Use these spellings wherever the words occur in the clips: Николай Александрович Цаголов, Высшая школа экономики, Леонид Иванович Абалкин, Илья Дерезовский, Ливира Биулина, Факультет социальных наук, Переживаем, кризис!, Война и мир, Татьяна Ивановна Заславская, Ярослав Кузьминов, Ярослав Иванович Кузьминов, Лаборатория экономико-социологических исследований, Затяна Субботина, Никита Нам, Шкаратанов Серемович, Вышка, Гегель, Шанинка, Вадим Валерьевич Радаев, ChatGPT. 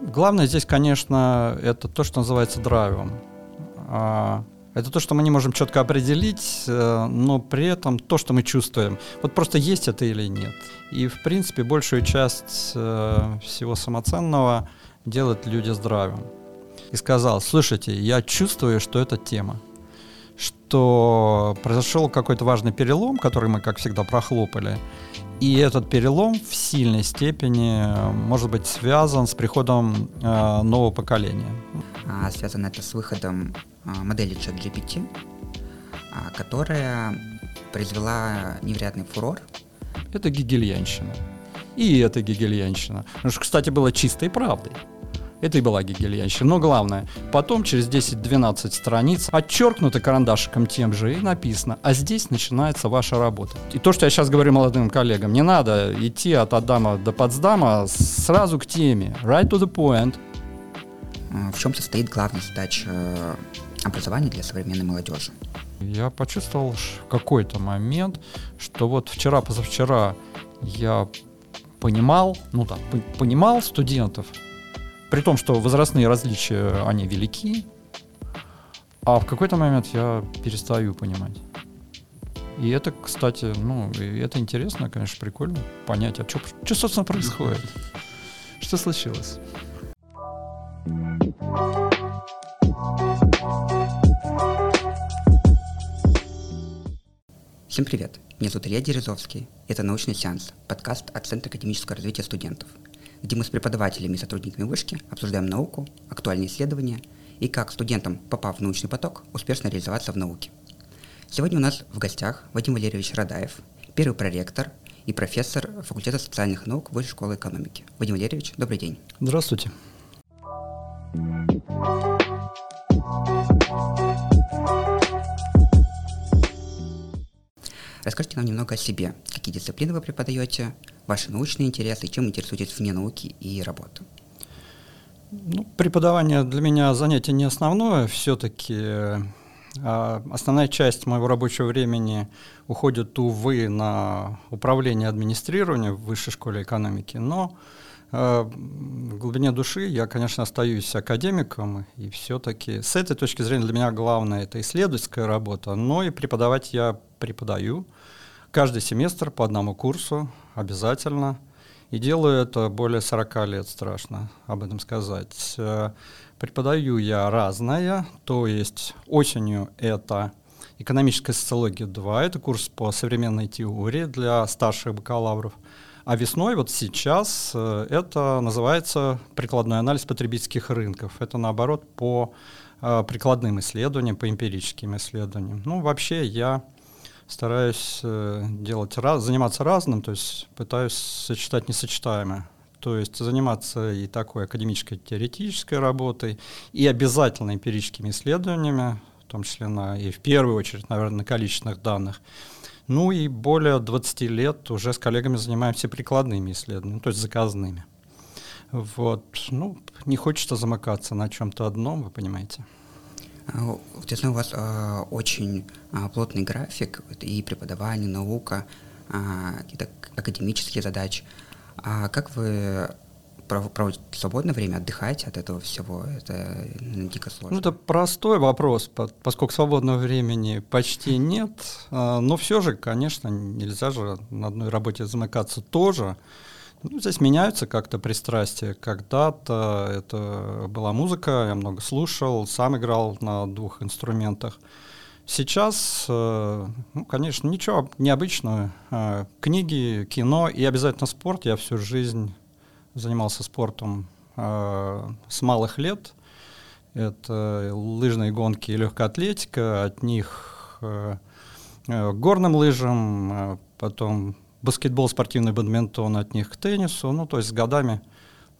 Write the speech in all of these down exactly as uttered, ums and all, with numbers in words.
Главное здесь, конечно, это то, что называется драйвом. Это то, что мы не можем четко определить, но при этом то, что мы чувствуем. Вот просто есть это или нет. И, в принципе, большую часть всего самоценного делают люди с драйвом. И сказал: слушайте, я чувствую, что это тема. Что произошел какой-то важный перелом, который мы, как всегда, прохлопали. И этот перелом в сильной степени может быть связан с приходом э, нового поколения. А, связано это с выходом э, модели ChatGPT, э, которая произвела невероятный фурор. Это гегельянщина. И это гегельянщина. Потому что, кстати, было чистой правдой. Это и была гегельянщина. Но главное, потом через десять-двенадцать страниц отчеркнуто карандашиком тем же и написано: а здесь начинается ваша работа. И то, что я сейчас говорю молодым коллегам: не надо идти от Адама до Потсдама, сразу к теме. Right to the point. В чем состоит главная задача образования для современной молодежи? Я почувствовал в какой-то момент, что вот вчера-позавчера я понимал, ну так, понимал студентов, при том, что возрастные различия, они велики, а в какой-то момент я перестаю понимать. И это, кстати, ну, это интересно, конечно, прикольно понять, а что, собственно, происходит, что случилось. Всем привет, меня зовут Илья Дерезовский, это «Научный сеанс», подкаст от Центра академического развития студентов, где мы с преподавателями и сотрудниками вышки обсуждаем науку, актуальные исследования и как студентам, попав в научный поток, успешно реализоваться в науке. Сегодня у нас в гостях Вадим Валерьевич Радаев, первый проректор и профессор Факультета социальных наук Высшей школы экономики. Вадим Валерьевич, добрый день. Здравствуйте. Расскажите нам немного о себе. Какие дисциплины вы преподаете, ваши научные интересы, чем интересуетесь вне науки и работы? Ну, преподавание для меня занятие не основное. Все-таки э, основная часть моего рабочего времени уходит, увы, на управление администрированием в Высшей школе экономики. Но э, в глубине души я, конечно, остаюсь академиком. И все-таки с этой точки зрения для меня главное — это исследовательская работа. Но и преподавать я преподаю каждый семестр по одному курсу обязательно. И делаю это более сорока лет, страшно об этом сказать. Преподаю я разное, то есть осенью это экономическая социология два, это курс по современной теории для старших бакалавров. А весной, вот сейчас, это называется прикладной анализ потребительских рынков. Это, наоборот, по прикладным исследованиям, по эмпирическим исследованиям. Ну, вообще я стараюсь делать раз, заниматься разным, то есть пытаюсь сочетать несочетаемое. То есть заниматься и такой академической теоретической работой, и обязательно эмпирическими исследованиями, в том числе на, и в первую очередь, наверное, на количественных данных. Ну и более двадцати лет уже с коллегами занимаемся прикладными исследованиями, то есть заказными. Вот. Ну, не хочется замыкаться на чем-то одном, вы понимаете. Вот я знаю, у вас э, очень э, плотный график, и преподавание, наука, э, какие-то академические задачи. А как вы проводите свободное время, отдыхаете от этого всего? Это дико сложно. Ну, это простой вопрос, поскольку свободного времени почти нет. Но все же, конечно, нельзя же на одной работе замыкаться тоже. Ну, здесь меняются как-то пристрастия. Когда-то это была музыка, я много слушал, сам играл на двух инструментах. Сейчас, ну, конечно, ничего необычного. Книги, кино и обязательно спорт. Я всю жизнь занимался спортом с малых лет. Это лыжные гонки и легкоатлетика. От них горным лыжам, потом баскетбол, спортивный бадминтон, от них к теннису. Ну, то есть с годами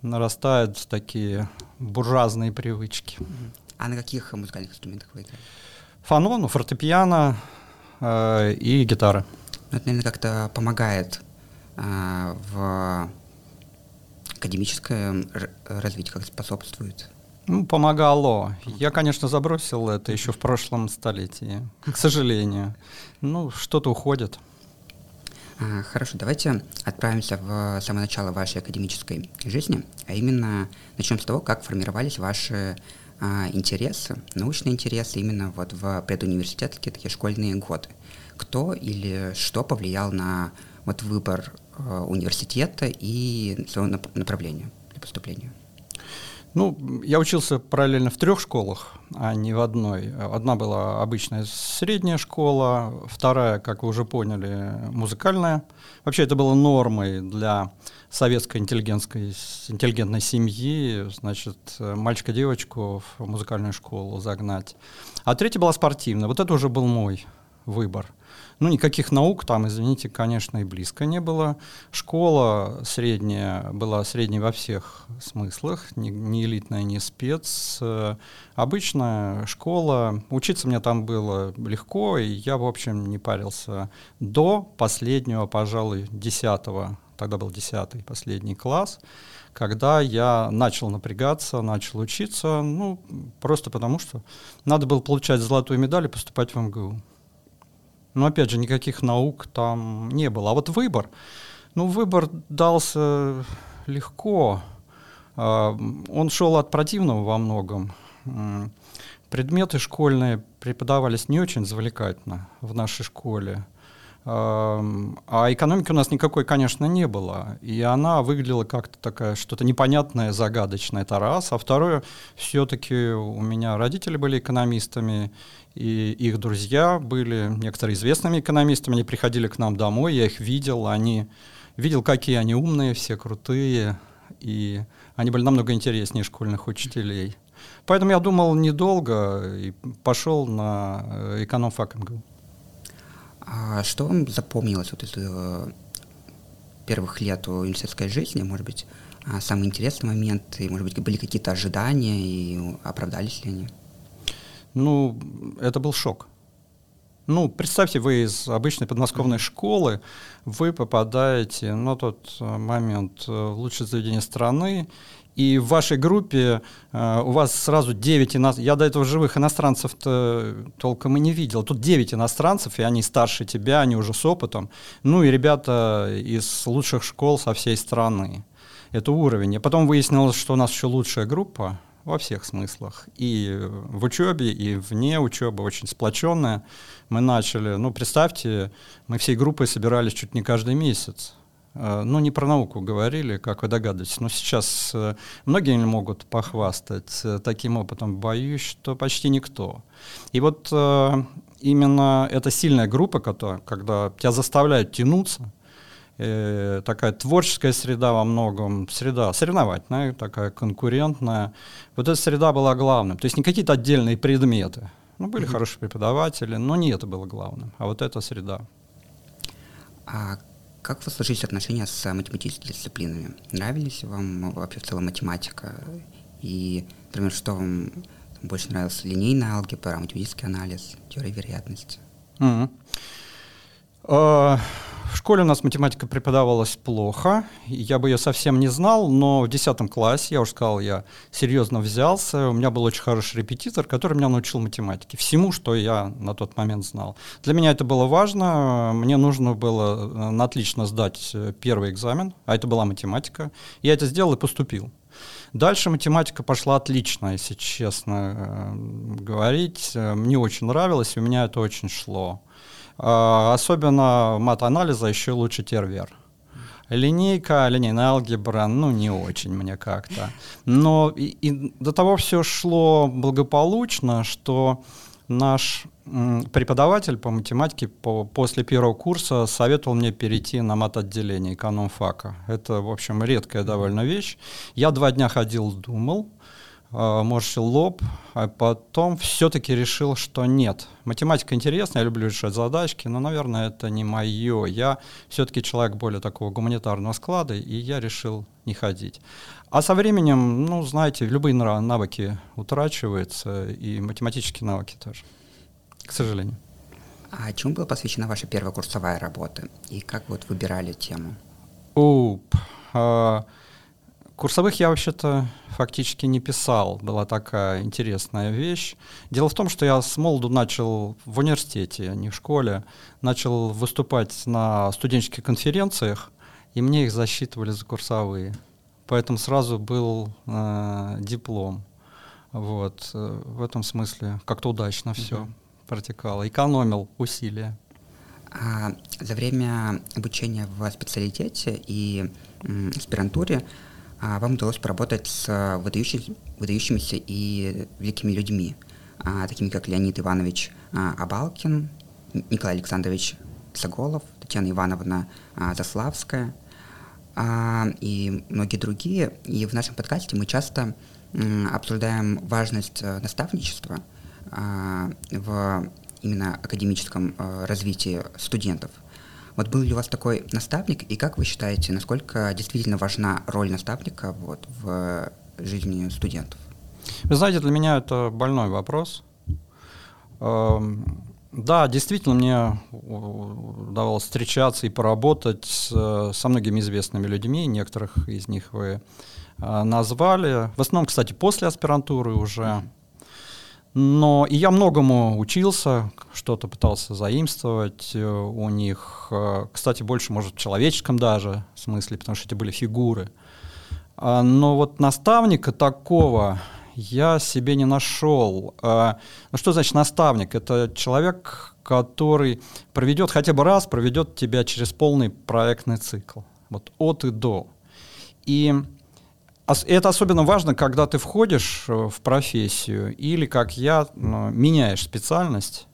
нарастают такие буржуазные привычки. А на каких музыкальных инструментах вы играете? Фанон, фортепиано э, и гитара. Ну, это, наверное, как-то помогает э, в академическое развитие, как способствует? Ну, помогало. Я, конечно, забросил это еще в прошлом столетии, к сожалению. Ну, что-то уходит. Хорошо, давайте отправимся в самое начало вашей академической жизни, а именно начнем с того, как формировались ваши а, интересы, научные интересы именно вот в предуниверситетские такие школьные годы. Кто или что повлиял на вот, выбор а, университета и своего нап- направления для поступления? Ну, я учился параллельно в трех школах, а не в одной. Одна была обычная средняя школа, вторая, как вы уже поняли, музыкальная. Вообще это было нормой для советской интеллигентной семьи, значит, мальчика-девочку в музыкальную школу загнать. А третья была спортивная. Вот это уже был мой выбор. Ну, никаких наук там, извините, конечно, и близко не было. Школа средняя была средней во всех смыслах, не, не элитная, не спец. Обычная школа. Учиться мне там было легко, и я, в общем, не парился до последнего, пожалуй, десятого. Тогда был десятый, последний класс, когда я начал напрягаться, начал учиться, ну, просто потому что надо было получать золотую медаль и поступать в эм гэ у. Но, опять же, никаких наук там не было. А вот выбор, ну, выбор дался легко. Он шел от противного во многом. Предметы школьные преподавались не очень завлекательно в нашей школе. А экономики у нас никакой, конечно, не было. И она выглядела как-то такая, что-то непонятное, загадочное. Это раз. А второе, все-таки у меня родители были экономистами, и их друзья были некоторые известными экономистами. Они приходили к нам домой, я их видел. Они видел, какие они умные, все крутые. И они были намного интереснее школьных учителей. Поэтому я думал недолго и пошел на экономфак эм гэ у. А что вам запомнилось вот из первых лет университетской жизни, может быть, самые интересные моменты, может быть, были какие-то ожидания, и оправдались ли они? Ну, это был шок. Ну, представьте, вы из обычной подмосковной школы, вы попадаете на тот момент в лучшее заведение страны, и в вашей группе э, у вас сразу девять иностранцев. Я до этого живых иностранцев-то толком и не видел. Тут девять иностранцев, и они старше тебя, они уже с опытом. Ну и ребята из лучших школ со всей страны. Это уровень. И потом выяснилось, что у нас еще лучшая группа во всех смыслах. И в учебе, и вне учебы, очень сплоченная. Мы начали, ну представьте, мы всей группой собирались чуть не каждый месяц. Ну, не про науку говорили, как вы догадываетесь, но сейчас многие не могут похвастать таким опытом. Боюсь, что почти никто. И вот именно эта сильная группа, когда тебя заставляют тянуться, такая творческая среда во многом, среда соревновательная, такая конкурентная, вот эта среда была главным. То есть не какие-то отдельные предметы. Ну, были mm-hmm. хорошие преподаватели, но не это было главным, а вот эта среда. А как у вас сложились отношения с математическими дисциплинами? Нравились вам вообще в целом математика? И, например, что вам больше нравилось? Линейная алгебра, математический анализ, теория вероятности? Mm-hmm. Uh, в школе у нас математика преподавалась плохо. Я бы ее совсем не знал, но в десятом классе, я уже сказал, я серьезно взялся. У меня был очень хороший репетитор, который меня научил математике. Всему, что я на тот момент знал. Для меня это было важно. Мне нужно было отлично сдать первый экзамен, а это была математика. Я это сделал и поступил. Дальше математика пошла отлично, если честно говорить. Мне очень нравилось, и у меня это очень шло. Особенно мат-анализа еще лучше тервер. Линейка, линейная алгебра, ну не очень мне как-то. Но и, и до того все шло благополучно, что наш м, преподаватель по математике по, после первого курса советовал мне перейти на мат-отделение экономфака. Это, в общем, редкая довольно вещь. Я два дня ходил, думал, морщил лоб, а потом все-таки решил, что нет. Математика интересная, я люблю решать задачки, но, наверное, это не мое. Я все-таки человек более такого гуманитарного склада, и я решил не ходить. А со временем, ну, знаете, любые навыки утрачиваются, и математические навыки тоже, к сожалению. А чему была посвящена ваша первая курсовая работа? И как вот выбирали тему? Уп... Курсовых я вообще-то фактически не писал, была такая интересная вещь. Дело в том, что я с молоду начал в университете, а не в школе, начал выступать на студенческих конференциях, и мне их засчитывали за курсовые. Поэтому сразу был э, диплом. Вот. В этом смысле как-то удачно mm-hmm. все протекало. Экономил усилия. А за время обучения в специалитете и м, аспирантуре а, вам удалось поработать с выдающими, выдающимися и великими людьми, а, такими как Леонид Иванович а, Абалкин, Николай Александрович Цаголов, Татьяна Ивановна а, Заславская а, и многие другие. И в нашем подкасте мы часто м, обсуждаем важность наставничества а, в именно академическом э, развитии студентов. Вот был ли у вас такой наставник, и как вы считаете, насколько действительно важна роль наставника вот, в жизни студентов? Вы знаете, для меня это больной вопрос. Эм, да, действительно, мне удавалось встречаться и поработать с, со многими известными людьми, некоторых из них вы э, назвали. В основном, кстати, после аспирантуры уже. Но и я многому учился, что-то пытался заимствовать у них. Кстати, больше, может, в человеческом даже смысле, потому что это были фигуры. Но вот наставника такого я себе не нашел. Ну что значит наставник? Это человек, который проведет хотя бы раз, проведет тебя через полный проектный цикл. Вот от и до. И... Это особенно важно, когда ты входишь в профессию или, как я, меняешь специальность.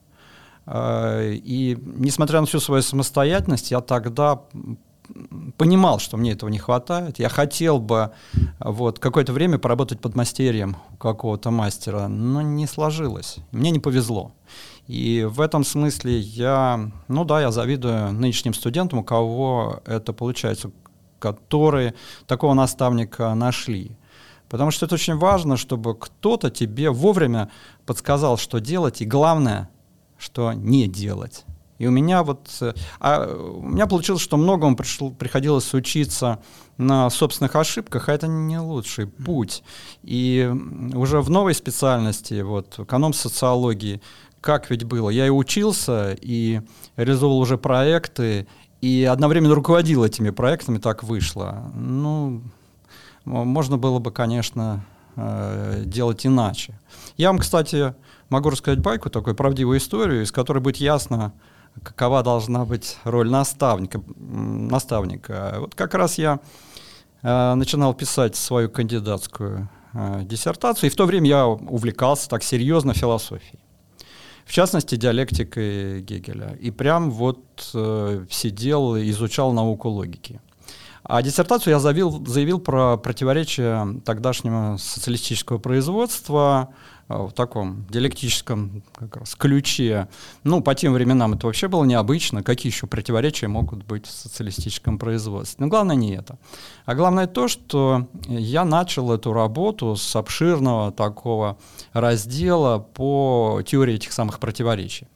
И, несмотря на всю свою самостоятельность, я тогда понимал, что мне этого не хватает. Я хотел бы вот, какое-то время поработать подмастерьем у какого-то мастера, но не сложилось. Мне не повезло. И в этом смысле я, ну да, я завидую нынешним студентам, у кого это получается, которые такого наставника нашли. Потому что это очень важно, чтобы кто-то тебе вовремя подсказал, что делать, и главное, что не делать. И у меня вот... А у меня получилось, что многому пришло, приходилось учиться на собственных ошибках, а это не лучший путь. И уже в новой специальности, вот, эконом-социологии, как ведь было? Я и учился, и реализовал уже проекты, и одновременно руководил этими проектами, так вышло. Ну, можно было бы, конечно, делать иначе. Я вам, кстати, могу рассказать байку, такую правдивую историю, из которой будет ясно, какова должна быть роль наставника. наставника. Вот как раз я начинал писать свою кандидатскую диссертацию, и в то время я увлекался так серьезно философией. В частности, диалектикой Гегеля. И прям вот э, сидел, изучал науку логики. А диссертацию я заявил, заявил про противоречие тогдашнего социалистического производства э, в таком диалектическом как раз ключе. Ну, по тем временам это вообще было необычно. Какие еще противоречия могут быть в социалистическом производстве? Но главное не это. А главное то, что я начал эту работу с обширного такого раздела по теории этих самых противоречий.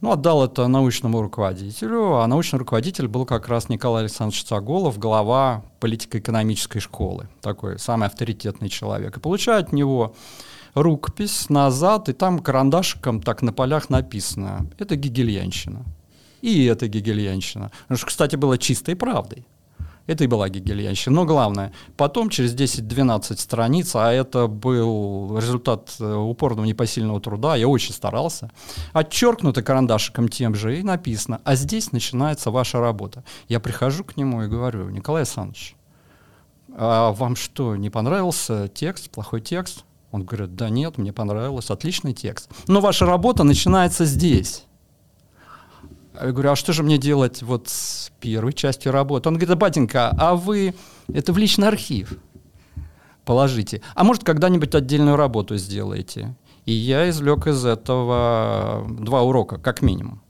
Ну, отдал это научному руководителю, а научный руководитель был как раз Николай Александрович Цаголов, глава политико-экономической школы, такой самый авторитетный человек. И получаю от него рукопись назад, и там карандашиком так на полях написано: это гегельянщина, и это гегельянщина. Ну, что, кстати, было чистой правдой. Это и была гегельянщина. Но главное, потом через десять-двенадцать страниц, а это был результат упорного непосильного труда, я очень старался, отчеркнуто карандашиком тем же и написано: а здесь начинается ваша работа. Я прихожу к нему и говорю: Николай Александрович, а вам что, не понравился текст, плохой текст? Он говорит: да нет, мне понравилось, отличный текст. Но ваша работа начинается здесь. Я говорю: а что же мне делать вот с первой частью работы? Он говорит: да, батенька, а вы это в личный архив положите. А может, когда-нибудь отдельную работу сделаете? И я извлек из этого два урока, как минимум.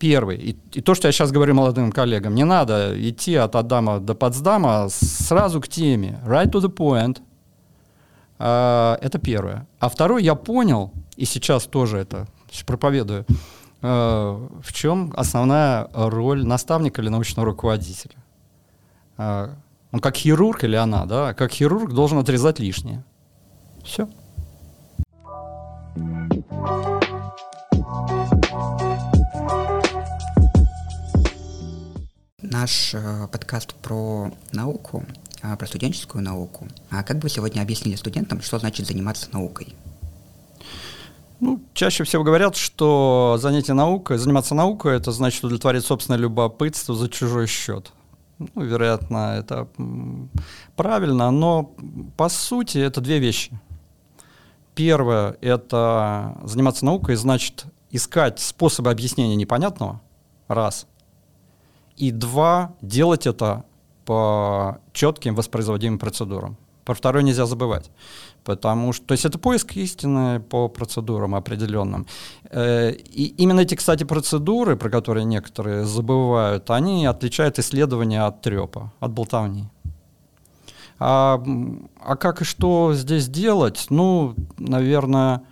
Первый. И, и то, что я сейчас говорю молодым коллегам. Не надо идти от Адама до Потсдама, сразу к теме. Right to the point. А, это первое. А второй я понял, и сейчас тоже это проповедую, в чем основная роль наставника или научного руководителя? Он как хирург, или она, да, как хирург должен отрезать лишнее. Все. Наш подкаст про науку, про студенческую науку. А как бы вы сегодня объяснили студентам, что значит заниматься наукой? Ну, чаще всего говорят, что занятие наукой, заниматься наукой, это значит удовлетворить собственное любопытство за чужой счет. Ну, вероятно, это правильно, но по сути это две вещи. Первое — это заниматься наукой, значит искать способы объяснения непонятного, раз. И два — делать это по четким воспроизводимым процедурам. Про второе нельзя забывать. Потому что, то есть это поиск истины по процедурам определенным. И именно эти, кстати, процедуры, про которые некоторые забывают, они отличают исследования от трепа, от болтовни. А, а как и что здесь делать? Ну, наверное,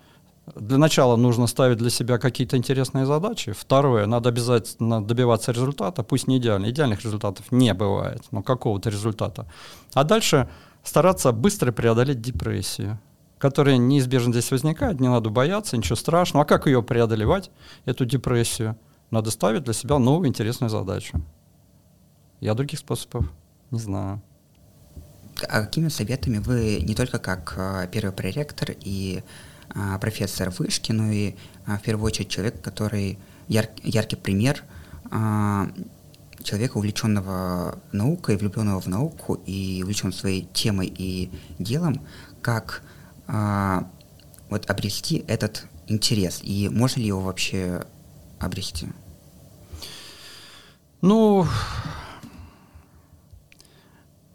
для начала нужно ставить для себя какие-то интересные задачи. Второе, надо обязательно добиваться результата, пусть не идеально. Идеальных результатов не бывает, но какого-то результата. А дальше стараться быстро преодолеть депрессию, которая неизбежно здесь возникает, не надо бояться, ничего страшного. А как ее преодолевать, эту депрессию? Надо ставить для себя новую интересную задачу. Я других способов не знаю. А какими советами вы не только как первый проректор и профессор вышки, но и в первую очередь человек, который яр- яркий пример человека, увлеченного наукой, влюбленного в науку и увлеченного своей темой и делом, как а, вот обрести этот интерес? И можно ли его вообще обрести? Ну,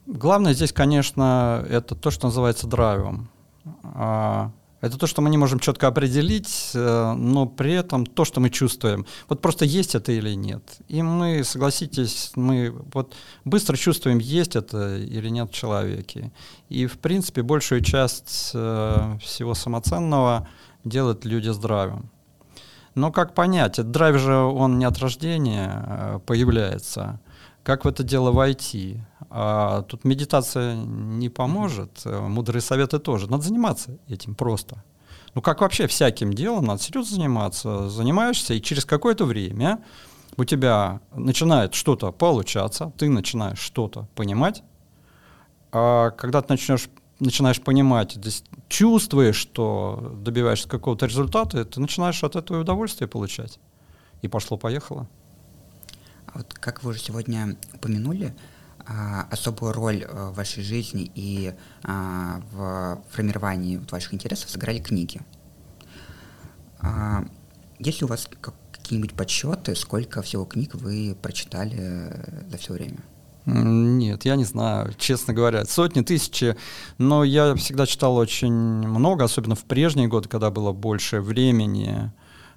главное здесь, конечно, это то, что называется драйвом. А, это то, что мы не можем четко определить, но при этом то, что мы чувствуем. Вот просто есть это или нет. И мы, согласитесь, мы вот быстро чувствуем, есть это или нет в человеке. И, в принципе, большую часть всего самоценного делают люди с драйвом. Но как понять? Этот драйв же, он не от рождения появляется. Как в это дело войти? А тут медитация не поможет, мудрые советы тоже. Надо заниматься этим просто. Ну, как вообще всяким делом, надо серьезно заниматься. Занимаешься, и через какое-то время у тебя начинает что-то получаться, ты начинаешь что-то понимать. А когда ты начнешь, начинаешь понимать, чувствуешь, что добиваешься какого-то результата, ты начинаешь от этого удовольствие получать. И пошло-поехало. А вот как вы уже сегодня упомянули, особую роль в вашей жизни и а, в формировании ваших интересов сыграли книги. А, есть ли у вас какие-нибудь подсчеты, сколько всего книг вы прочитали за все время? Нет, я не знаю, честно говоря. Сотни, тысячи. Но я всегда читал очень много, особенно в прежние годы, когда было больше времени.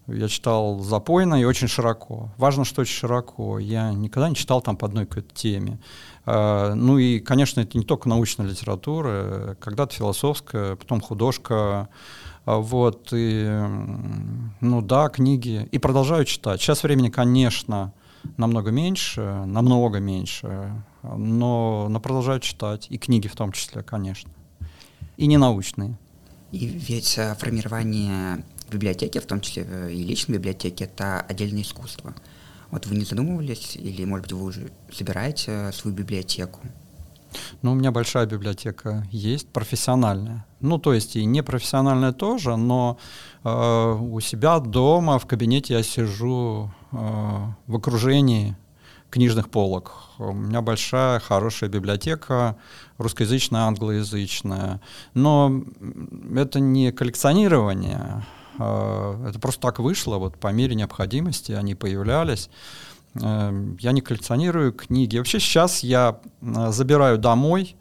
Я читал запойно и очень широко. Важно, что очень широко. Я никогда не читал там по одной какой-то теме. Ну и, конечно, это не только научная литература, когда-то философская, потом художка. Вот. И, ну да, книги. И продолжаю читать. Сейчас времени, конечно, намного меньше, намного меньше, но, но продолжаю читать. И книги в том числе, конечно. И ненаучные. И ведь формирование библиотеки, в том числе и личной библиотеки, это отдельное искусство. Вот вы не задумывались, или, может быть, вы уже собираете свою библиотеку? Ну, у меня большая библиотека есть, профессиональная. Ну, то есть и непрофессиональная тоже, но э, у себя дома в кабинете я сижу э, в окружении книжных полок. У меня большая, хорошая библиотека, русскоязычная, англоязычная. Но это не коллекционирование. Это просто так вышло, вот по мере необходимости они появлялись. Я не коллекционирую книги. Вообще сейчас я забираю домой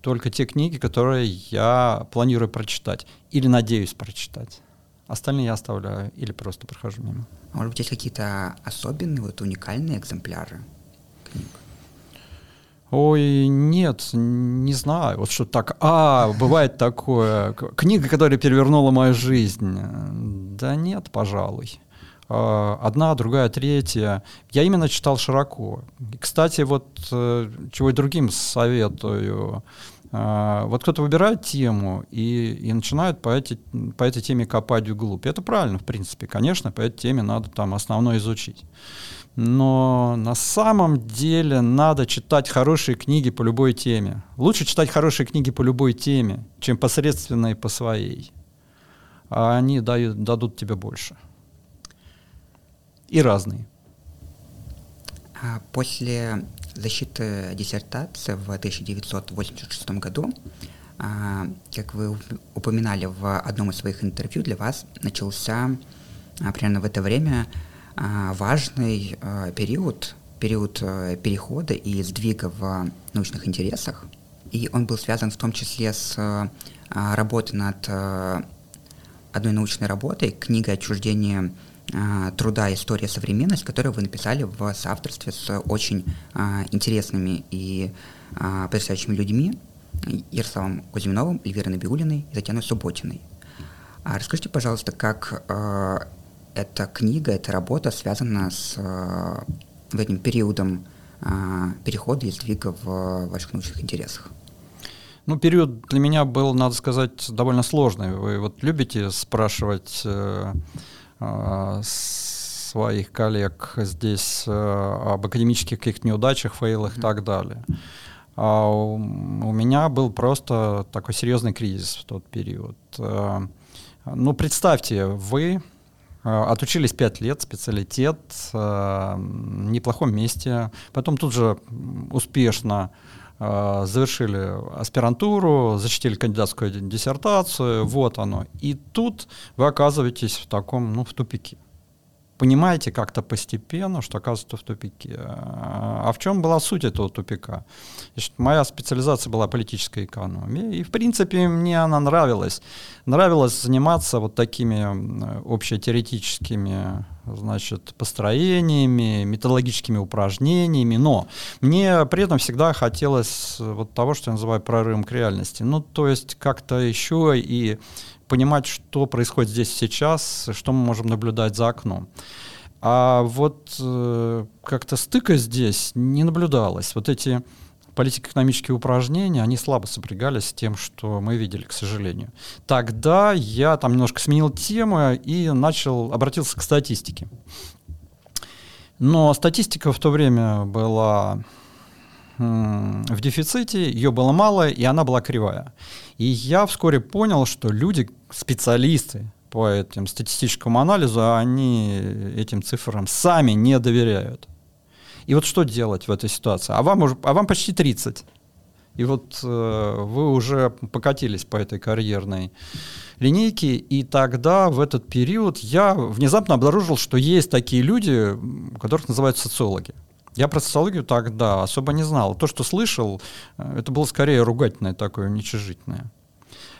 только те книги, которые я планирую прочитать или надеюсь прочитать. Остальные я оставляю или просто прохожу мимо. А может быть, есть какие-то особенные, вот, уникальные экземпляры книг? Ой, нет, не знаю. Вот что так... А, бывает такое. Книга, которая перевернула мою жизнь. Да нет, пожалуй. одна, другая, третья. Я именно читал широко. Кстати, вот чего и другим советую. Вот кто-то выбирает тему и, и начинает по, эти, по этой теме копать вглубь. Это правильно, в принципе. Конечно, по этой теме надо там основное изучить. Но на самом деле надо читать хорошие книги по любой теме. Лучше читать хорошие книги по любой теме, чем посредственные по своей. А они дают, дадут тебе больше. И разные. После защиты диссертации в тысяча девятьсот восемьдесят шестом году, как вы упоминали в одном из своих интервью, для вас начался примерно в это время важный период, период перехода и сдвига в научных интересах. И он был связан в том числе с работой над одной научной работой, книгой «Отчуждение труда. История. Современность», которую вы написали в соавторстве с очень интересными и потрясающими людьми Ярославом Кузьминовым, Ливирой Биулиной и Затяной Субботиной. Расскажите, пожалуйста, как эта книга, эта работа связана с э, этим периодом э, перехода и сдвига в ваших научных интересах? Ну, период для меня был, надо сказать, довольно сложный. Вы вот любите спрашивать э, э, своих коллег здесь э, об академических каких-то неудачах, фейлах и mm-hmm. так далее. А у, у меня был просто такой серьезный кризис в тот период. Э, ну, представьте, вы... Отучились пять лет, специалитет, в неплохом месте. Потом тут же успешно завершили аспирантуру, защитили кандидатскую диссертацию. Вот оно. И тут вы оказываетесь в таком, ну, в тупике. Понимаете как-то постепенно, что оказывается в тупике. А в чем была суть этого тупика? Значит, моя специализация была политическая экономия. И, в принципе, мне она нравилась. Нравилось заниматься вот такими общетеоретическими, значит, построениями, методологическими упражнениями, но мне при этом всегда хотелось вот того, что я называю прорывом к реальности. Ну, то есть как-то еще и понимать, что происходит здесь сейчас, что мы можем наблюдать за окном. А вот э, как-то стыка здесь не наблюдалось. Вот эти политико-экономические упражнения, они слабо сопрягались с тем, что мы видели, к сожалению. Тогда я там немножко сменил тему и начал, обратился к статистике. Но статистика в то время была м- в дефиците, ее было мало, и она была кривая. И я вскоре понял, что люди, специалисты по этим статистическому анализу, они этим цифрам сами не доверяют. И вот что делать в этой ситуации? А вам, уже, а вам почти тридцать. И вот э, вы уже покатились по этой карьерной линейке. И тогда, в этот период, я внезапно обнаружил, что есть такие люди, которых называют социологи. Я про социологию тогда особо не знал. То, что слышал, это было скорее ругательное такое, уничижительное.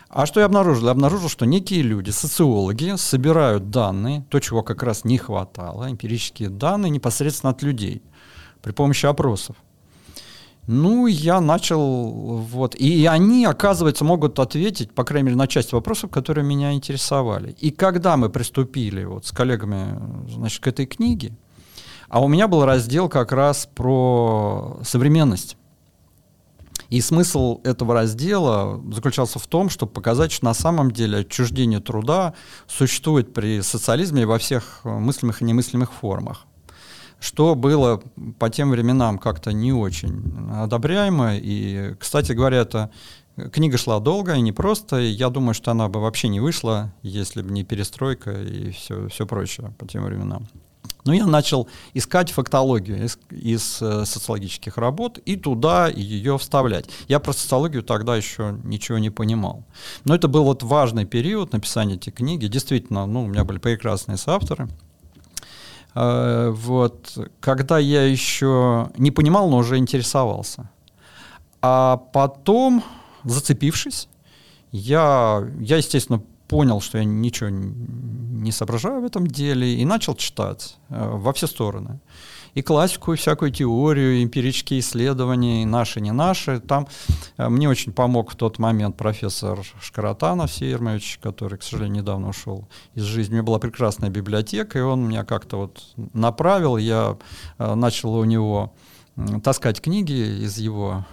А что я обнаружил? Я обнаружил, что некие люди, социологи, собирают данные, то, чего как раз не хватало, эмпирические данные непосредственно от людей, при помощи опросов. Ну, я начал... вот, и они, оказывается, могут ответить, по крайней мере, на часть вопросов, которые меня интересовали. И когда мы приступили вот, с коллегами, значит, к этой книге, а у меня был раздел как раз про современность. И смысл этого раздела заключался в том, чтобы показать, что на самом деле отчуждение труда существует при социализме во всех мыслимых и немыслимых формах. Что было по тем временам как-то не очень одобряемо. И, кстати говоря, эта книга шла долго и непросто. И я думаю, что она бы вообще не вышла, если бы не перестройка и все, все прочее по тем временам. Но я начал искать фактологию из, из социологических работ и туда ее вставлять. Я про социологию тогда еще ничего не понимал. Но это был вот важный период написания этой книги. Действительно, ну, у меня были прекрасные соавторы. Вот, когда я еще не понимал, но уже интересовался. А потом, зацепившись, я, я, естественно, понял, что я ничего не соображаю в этом деле, и начал читать во все стороны. и классику, и всякую теорию, и эмпирические исследования, и наши, не наши. Там э, мне очень помог в тот момент профессор Шкаратанов Серемович, который, к сожалению, недавно ушел из жизни. У меня была прекрасная библиотека, и он меня как-то вот направил. Я э, начал у него э, таскать книги из его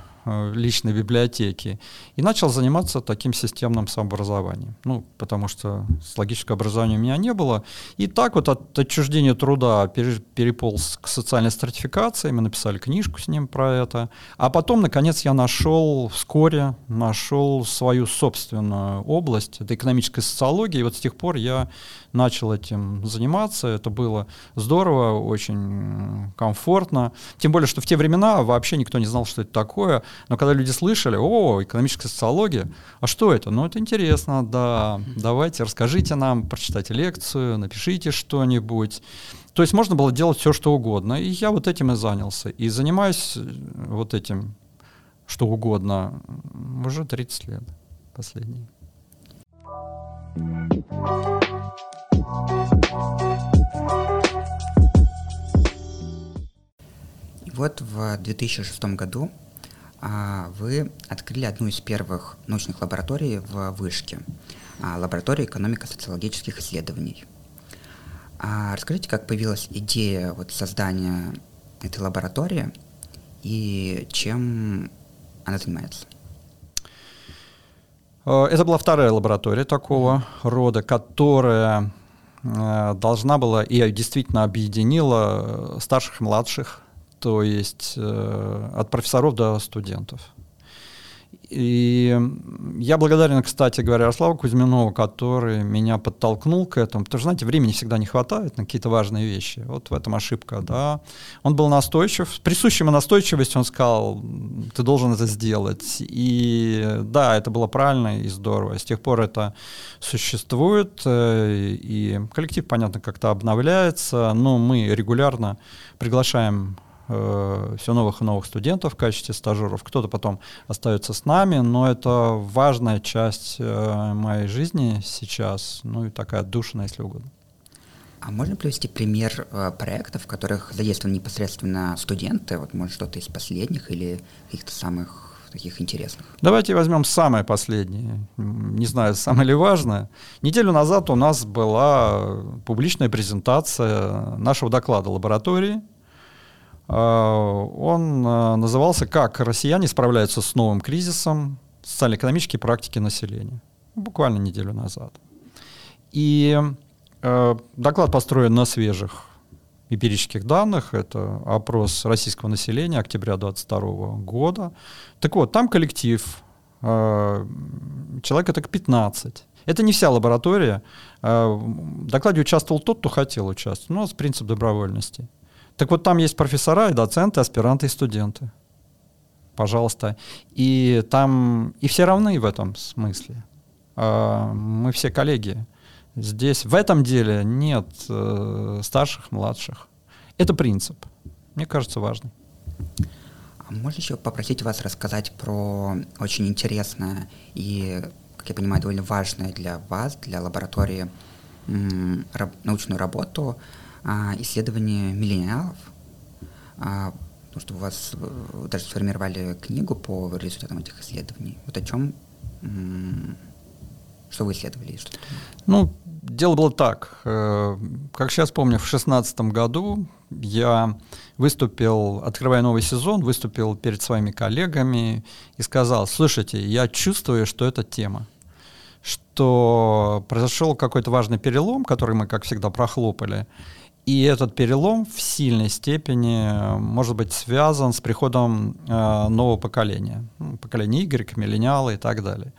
личной библиотеки, и начал заниматься таким системным самообразованием. Ну, потому что логического образования у меня не было. И так вот от отчуждения труда переполз к социальной стратификации. Мы написали книжку с ним про это. А потом, наконец, я нашел, вскоре нашел свою собственную область. Это экономическая социология. И вот с тех пор я начал этим заниматься. Это было здорово, очень комфортно. Тем более, что в те времена вообще никто не знал, что это такое. Но когда люди слышали: о, экономическая социология, а что это? Ну, это интересно, да, давайте, расскажите нам, прочитайте лекцию, напишите что-нибудь. То есть можно было делать все, что угодно, и я вот этим и занялся. И занимаюсь вот этим, что угодно, уже тридцать лет последние. И вот в две тысячи шестом году вы открыли одну из первых научных лабораторий в Вышке, лабораторию экономико-социологических исследований. Расскажите, как появилась идея вот создания этой лаборатории и чем она занимается? Это была вторая лаборатория такого рода, которая должна была и действительно объединила старших и младших, то есть э, от профессоров до студентов. И я благодарен, кстати говоря, Ярославу Кузьминову, который меня подтолкнул к этому, потому что, знаете, времени всегда не хватает на какие-то важные вещи. Вот в этом ошибка, да. Он был настойчив, присущий ему настойчивость, он сказал: ты должен это сделать. И да, это было правильно и здорово. С тех пор это существует, и коллектив, понятно, как-то обновляется, но мы регулярно приглашаем все новых и новых студентов в качестве стажеров. Кто-то потом остается с нами, но это важная часть моей жизни сейчас, ну и такая отдушина, если угодно. А можно привести пример проектов, в которых задействованы непосредственно студенты? Вот, может, что-то из последних или каких-то самых таких интересных? Давайте возьмем самое последнее. Не знаю, самое ли важное. Неделю назад у нас была публичная презентация нашего доклада лаборатории. Он назывался «Как россияне справляются с новым кризисом. Социально-экономические практики населения». Буквально неделю назад. И э, доклад построен на свежих эмпирических данных. Это опрос российского населения октября двадцать второго года. Так вот, там коллектив, э, человека так пятнадцать. Это не вся лаборатория. Э, в докладе участвовал тот, кто хотел участвовать. У нас принцип добровольности. Так вот, там есть профессора, и доценты, аспиранты, и студенты. Пожалуйста. И там и все равны в этом смысле. Мы все коллеги. Здесь в этом деле нет старших, младших. Это принцип. Мне кажется, важный. А можно еще попросить вас рассказать про очень интересное и, как я понимаю, довольно важное для вас, для лаборатории, научную работу исследование миллениалов, потому что у вас даже сформировали книгу по результатам этих исследований. Вот о чем, что вы исследовали? Что-то... Ну, дело было так. Как сейчас помню, в шестнадцатом году я выступил, открывая новый сезон, выступил перед своими коллегами и сказал: слушайте, я чувствую, что это тема, что произошел какой-то важный перелом, который мы, как всегда, прохлопали. И этот перелом в сильной степени может быть связан с приходом э, нового поколения. Ну, поколение Y, миллениалы и так далее.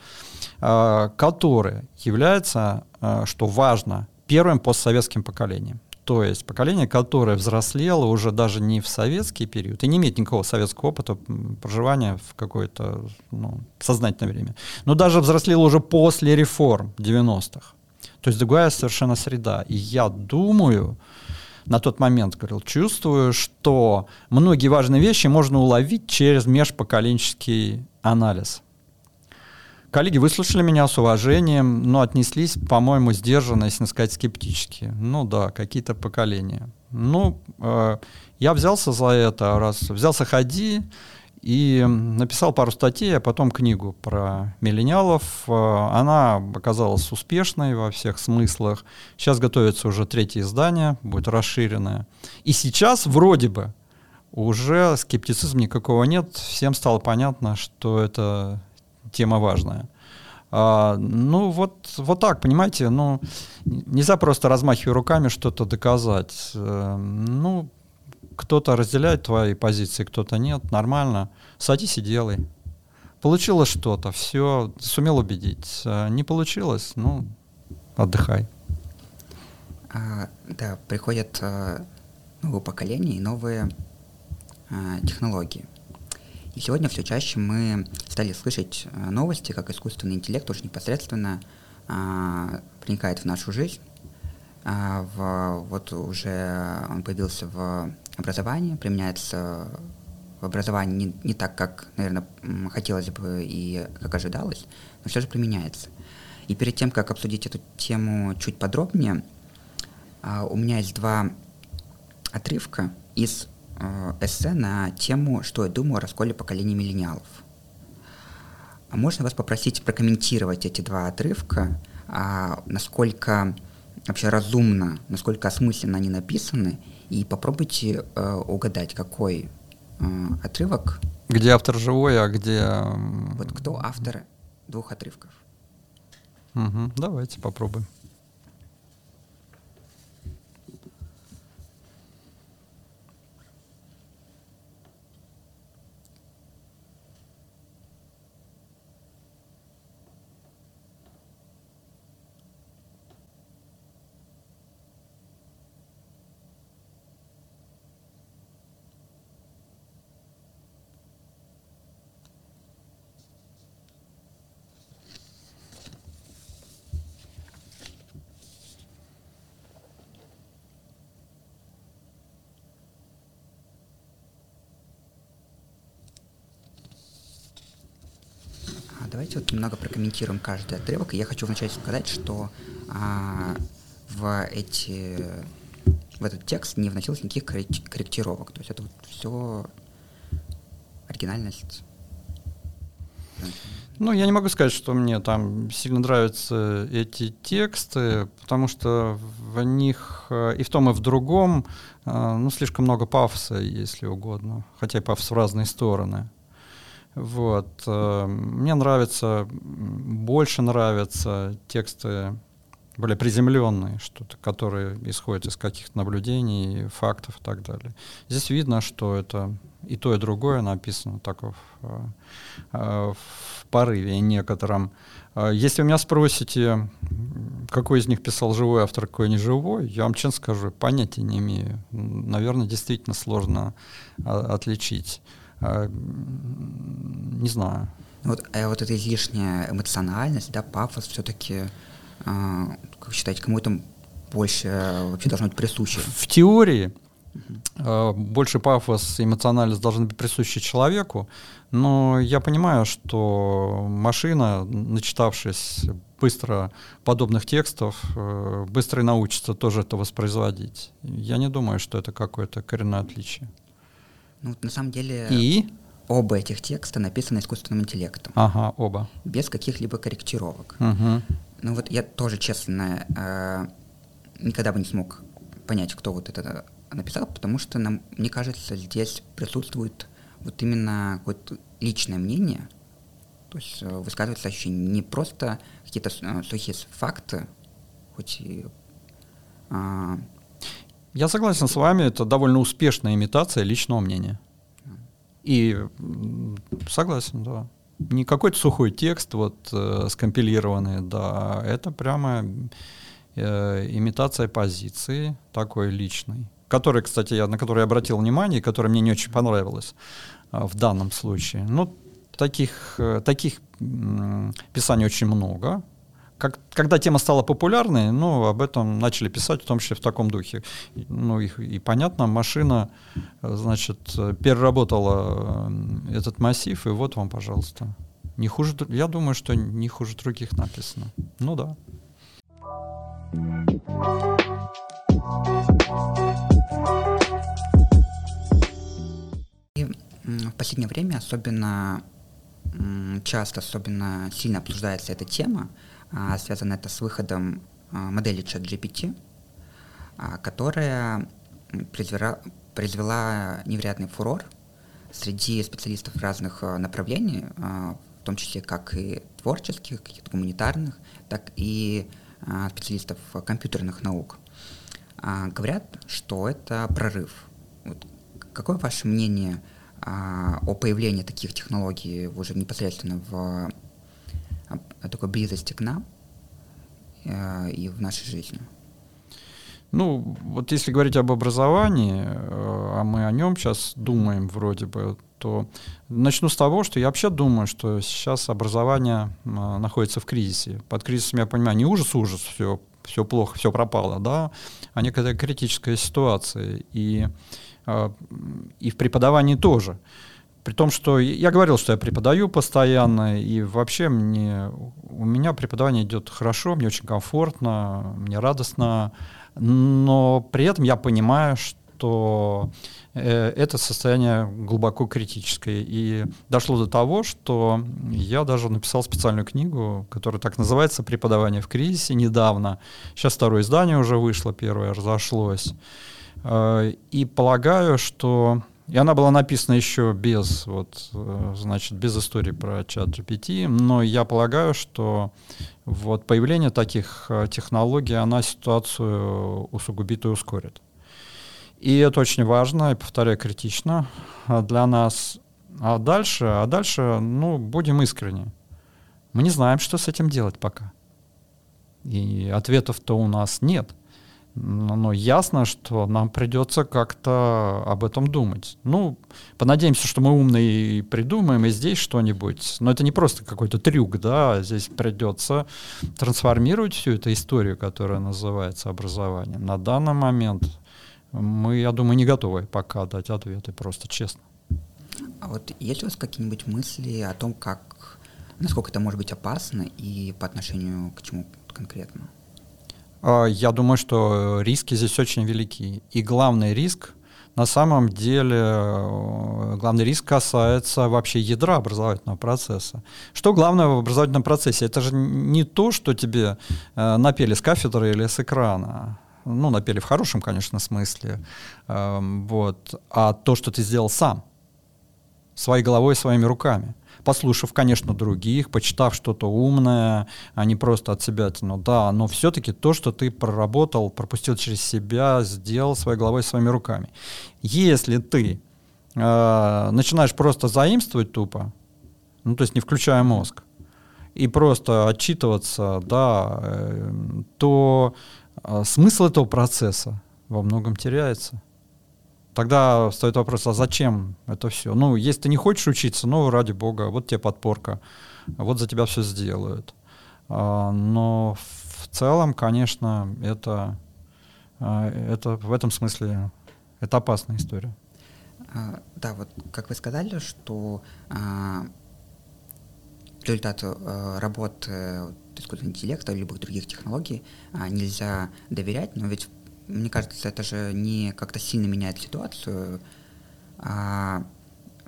Э, которые являются, э, что важно, первым постсоветским поколением. То есть поколение, которое взрослело уже даже не в советский период и не имеет никакого советского опыта проживания в какое-то, ну, сознательное время, но даже взрослело уже после реформ девяностых. То есть другая совершенно среда. И я думаю, на тот момент говорил, чувствую, что многие важные вещи можно уловить через межпоколенческий анализ. Коллеги выслушали меня с уважением, но отнеслись, по-моему, сдержанно, если не сказать скептически. Ну да, какие-то поколения. Ну, э, я взялся за это, раз взялся ходи, и написал пару статей, а потом книгу про миллениалов. Она оказалась успешной во всех смыслах. Сейчас готовится уже третье издание, будет расширенное. И сейчас вроде бы уже скептицизма никакого нет. Всем стало понятно, что это тема важная. А, ну вот, вот так, понимаете, ну, нельзя просто размахивая руками что-то доказать. А, ну, кто-то разделяет твои позиции, кто-то нет. Нормально. Садись и делай. Получилось что-то, все, сумел убедить. Не получилось, ну, отдыхай. А, да, приходят а, новые поколения и новые а, технологии. И сегодня все чаще мы стали слышать а, новости, как искусственный интеллект уже непосредственно а, проникает в нашу жизнь. А, в, вот уже он появился в образование, применяется в образовании не, не так, как, наверное, хотелось бы и как ожидалось, но все же применяется. И перед тем, как обсудить эту тему чуть подробнее, у меня есть два отрывка из эссе на тему «Что я думаю о расколе поколений миллениалов». Можно вас попросить прокомментировать эти два отрывка, насколько вообще разумно, насколько осмысленно они написаны, и попробуйте э, угадать, какой э, отрывок. Где автор живой, а где... Вот кто автор двух отрывков. Угу. Давайте попробуем. Давайте вот немного прокомментируем каждый отрывок. И я хочу вначале сказать, что а, в, эти, в этот текст не вносилось никаких корректировок. То есть это вот все оригинальность. Ну, я не могу сказать, что мне там сильно нравятся эти тексты, потому что в них и в том, и в другом ну, слишком много пафоса, если угодно. Хотя и пафос в разные стороны. Вот. Мне нравятся, больше нравятся тексты более приземленные, что-то, которые исходят из каких-то наблюдений, фактов и так далее. Здесь видно, что это и то, и другое написано так в, в порыве некотором. Если вы меня спросите, какой из них писал живой автор, какой не живой, я вам честно скажу, понятия не имею. Наверное, действительно сложно отличить. Не знаю. Вот, э, вот эта излишняя эмоциональность, да, пафос, все-таки, э, как вы считаете, кому это больше вообще должно быть присуще? В теории э, больше пафос и эмоциональность должны быть присущи человеку, но я понимаю, что машина, начитавшись быстро подобных текстов, э, быстро и научится тоже это воспроизводить. Я не думаю, что это какое-то коренное отличие. Ну, на самом деле, и? Оба этих текста написаны искусственным интеллектом. Ага, оба. Без каких-либо корректировок. Угу. Ну вот я тоже, честно, э, никогда бы не смог понять, кто вот это написал, потому что, нам, мне кажется, здесь присутствует вот именно какое-то личное мнение, то есть высказывается ощущение не просто какие-то э, сухие факты, хоть и... Э, Я согласен с вами, это довольно успешная имитация личного мнения. И согласен, да. Не какой-то сухой текст, вот э, скомпилированный, да, это прямо э, имитация позиции такой личной, который, кстати, я, на который я обратил внимание, и которая мне не очень понравилась э, в данном случае. Ну, таких, э, таких э, писаний очень много. Как, когда тема стала популярной, ну, об этом начали писать, в том числе в таком духе. Ну, и, и понятно, машина, значит, переработала этот массив, и вот вам, пожалуйста. Не хуже, я думаю, что не хуже других написано. Ну да. И в последнее время особенно часто, особенно сильно обсуждается эта тема. Связано это с выходом модели ChatGPT, которая произвела, произвела невероятный фурор среди специалистов разных направлений, в том числе как и творческих, каких-то гуманитарных, так и специалистов компьютерных наук. Говорят, что это прорыв. Вот какое ваше мнение о появлении таких технологий уже непосредственно в такой близости к нам и в нашей жизни? Ну, вот если говорить об образовании, а мы о нем сейчас думаем вроде бы, то начну с того, что я вообще думаю, что сейчас образование находится в кризисе. Под кризисом я понимаю не ужас-ужас, все, все плохо, все пропало, да, а некая критическая ситуация. И, и в преподавании тоже. При том, что я говорил, что я преподаю постоянно, и вообще мне, у меня преподавание идет хорошо, мне очень комфортно, мне радостно, но при этом я понимаю, что это состояние глубоко критическое. И дошло до того, что я даже написал специальную книгу, которая так называется «Преподавание в кризисе» недавно. Сейчас второе издание уже вышло, первое разошлось. И полагаю, что... И она была написана еще без, вот, значит, без истории про ChatGPT, но я полагаю, что вот появление таких технологий, она ситуацию усугубит и ускорит. И это очень важно, и, повторяю, критично для нас. А дальше, а дальше, ну, будем искренни. Мы не знаем, что с этим делать пока. И ответов-то у нас нет. Но ясно, что нам придется как-то об этом думать. Ну, понадеемся, что мы умные и придумаем и здесь что-нибудь. Но это не просто какой-то трюк, да, здесь придется трансформировать всю эту историю, которая называется образованием. На данный момент мы, я думаю, не готовы пока дать ответы, просто честно. А вот есть у вас какие-нибудь мысли о том, как, насколько это может быть опасно и по отношению к чему конкретно? Я думаю, что риски здесь очень велики. И главный риск, на самом деле, главный риск касается вообще ядра образовательного процесса. Что главное в образовательном процессе? Это же не то, что тебе напели с кафедры или с экрана. Ну, напели в хорошем, конечно, смысле. Вот. А то, что ты сделал сам. Своей головой, своими руками. Послушав, конечно, других, почитав что-то умное, а не просто от себя тяну. Да, но все-таки то, что ты проработал, пропустил через себя, сделал своей головой, своими руками. Если ты э, начинаешь просто заимствовать тупо, ну, то есть не включая мозг, и просто отчитываться, да, э, то э, смысл этого процесса во многом теряется. Тогда встает вопрос, а зачем это все? Ну, если ты не хочешь учиться, ну, ради бога, вот тебе подпорка, вот за тебя все сделают. Но в целом, конечно, это, это в этом смысле, это опасная история. Да, вот как вы сказали, что результат работы искусственного интеллекта или любых других технологий нельзя доверять, но ведь мне кажется, это же не как-то сильно меняет ситуацию. А,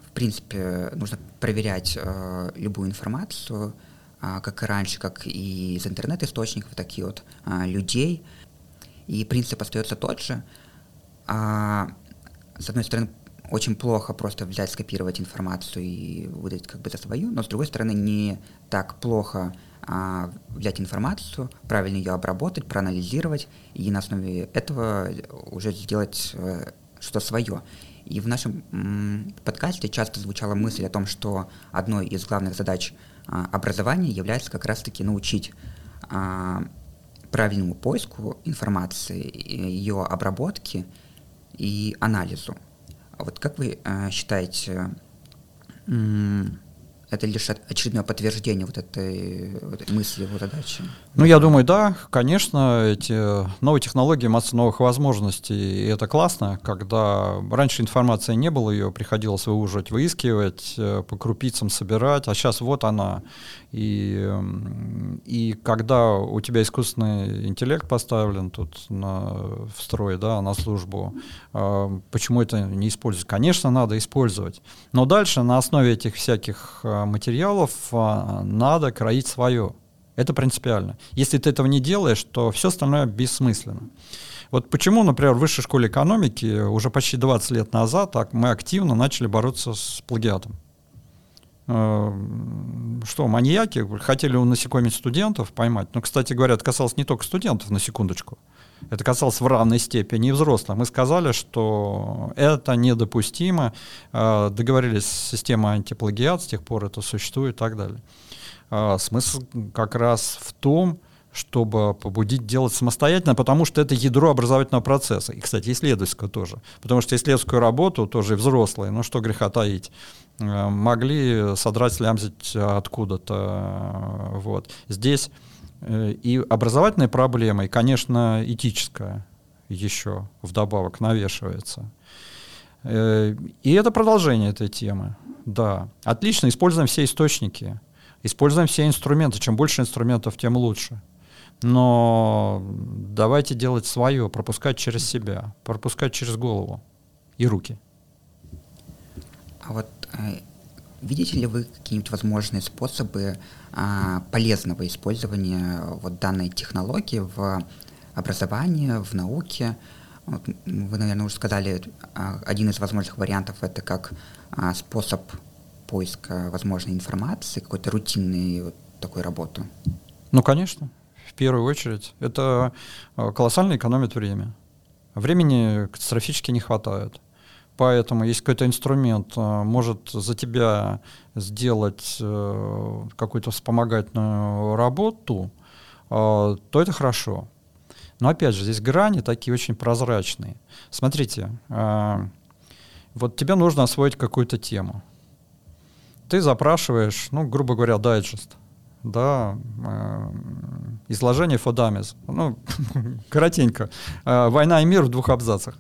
в принципе, нужно проверять а, любую информацию, а, как и раньше, как и из интернет-источников, так и от а, людей. И принцип остается тот же. А, с одной стороны, очень плохо просто взять, скопировать информацию и выдать как бы за свою, но с другой стороны, не так плохо взять информацию, правильно ее обработать, проанализировать и на основе этого уже сделать что свое. И в нашем подкасте часто звучала мысль о том, что одной из главных задач образования является как раз-таки научить правильному поиску информации, ее обработке и анализу. Вот как вы считаете, это лишь очередное подтверждение вот этой, вот этой мысли, вот задачи? Ну, я думаю, да, конечно, эти новые технологии, масса новых возможностей, и это классно, когда раньше информации не было, ее приходилось выуживать, выискивать, по крупицам собирать, а сейчас вот она. И, и когда у тебя искусственный интеллект поставлен тут на, в строй, да, на службу, почему это не использовать? Конечно, надо использовать. Но дальше на основе этих всяких материалов надо кроить свое. Это принципиально. Если ты этого не делаешь, то все остальное бессмысленно. Вот почему, например, в Высшей школе экономики уже почти двадцать лет назад так мы активно начали бороться с плагиатом. Что, маньяки хотели унасекомить студентов, поймать. Но, кстати говоря, это касалось не только студентов, на секундочку. Это касалось в равной степени и взрослых. Мы сказали, что это недопустимо. Договорились с системой антиплагиат, с тех пор это существует и так далее. Смысл как раз в том, чтобы побудить делать самостоятельно, потому что это ядро образовательного процесса. И, кстати, исследовательского тоже. Потому что исследовательскую работу тоже и взрослые, ну что греха таить, могли содрать, слямзить откуда-то. Вот. Здесь и образовательная проблема, и, конечно, этическая еще вдобавок навешивается. И это продолжение этой темы. Да. Отлично, используем все источники, используем все инструменты. Чем больше инструментов, тем лучше. Но давайте делать свое, пропускать через себя, пропускать через голову и руки. А вот видите ли вы какие-нибудь возможные способы а, полезного использования вот данной технологии в образовании, в науке? Вот вы, наверное, уже сказали, а, один из возможных вариантов — это как а, способ поиска возможной информации, какой-то рутинной вот такой работы. Ну, конечно, в первую очередь. Это колоссально экономит время. Времени катастрофически не хватает. Поэтому если какой-то инструмент может за тебя сделать какую-то вспомогательную работу, то это хорошо. Но опять же, здесь грани такие очень прозрачные. Смотрите, вот тебе нужно освоить какую-то тему. Ты запрашиваешь, ну, грубо говоря, дайджест, да, изложение Фодамис, ну, коротенько, «Война и мир» в двух абзацах.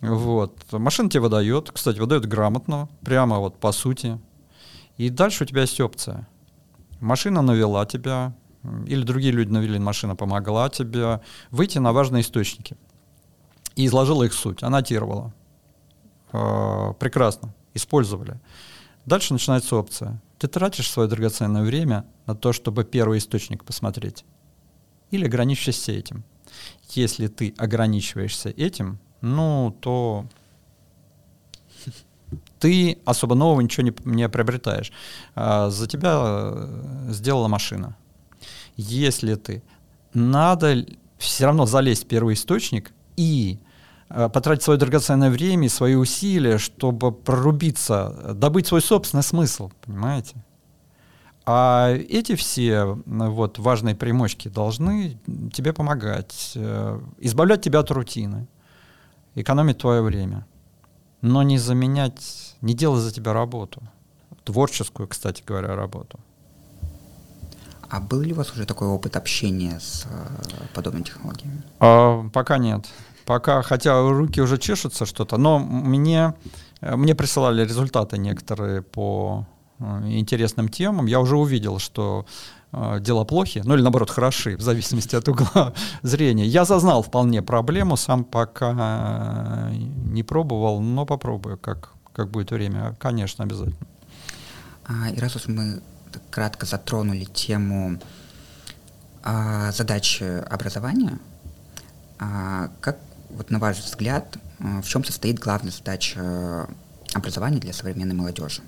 Вот. Машина тебе выдает, кстати, выдает грамотно, прямо вот по сути. И дальше у тебя есть опция. Машина навела тебя, или другие люди навели, машина помогла тебе выйти на важные источники. И изложила их суть, аннотировала. Э-э- прекрасно, использовали. Дальше начинается опция. Ты тратишь свое драгоценное время на то, чтобы первый источник посмотреть. Или ограничишься этим. Если ты ограничиваешься этим, ну, то ты особо нового ничего не, не приобретаешь. За тебя сделала машина. Если ты... Надо все равно залезть в первоисточник и потратить свое драгоценное время и свои усилия, чтобы прорубиться, добыть свой собственный смысл, понимаете? А эти все вот важные примочки должны тебе помогать, избавлять тебя от рутины, экономить твое время, но не заменять, не делать за тебя работу. Творческую, кстати говоря, работу. А был ли у вас уже такой опыт общения с подобными технологиями? А, пока нет. Пока, хотя руки уже чешутся что-то, но мне, мне присылали результаты некоторые по интересным темам. Я уже увидел, что дела плохи, ну или наоборот хороши, в зависимости от угла зрения. Я зазнал вполне проблему, сам пока не пробовал, но попробую, как, как будет время, конечно, обязательно. И раз уж мы кратко затронули тему а, задачи образования, а, как, вот, на ваш взгляд, в чем состоит главная задача образования для современной молодежи?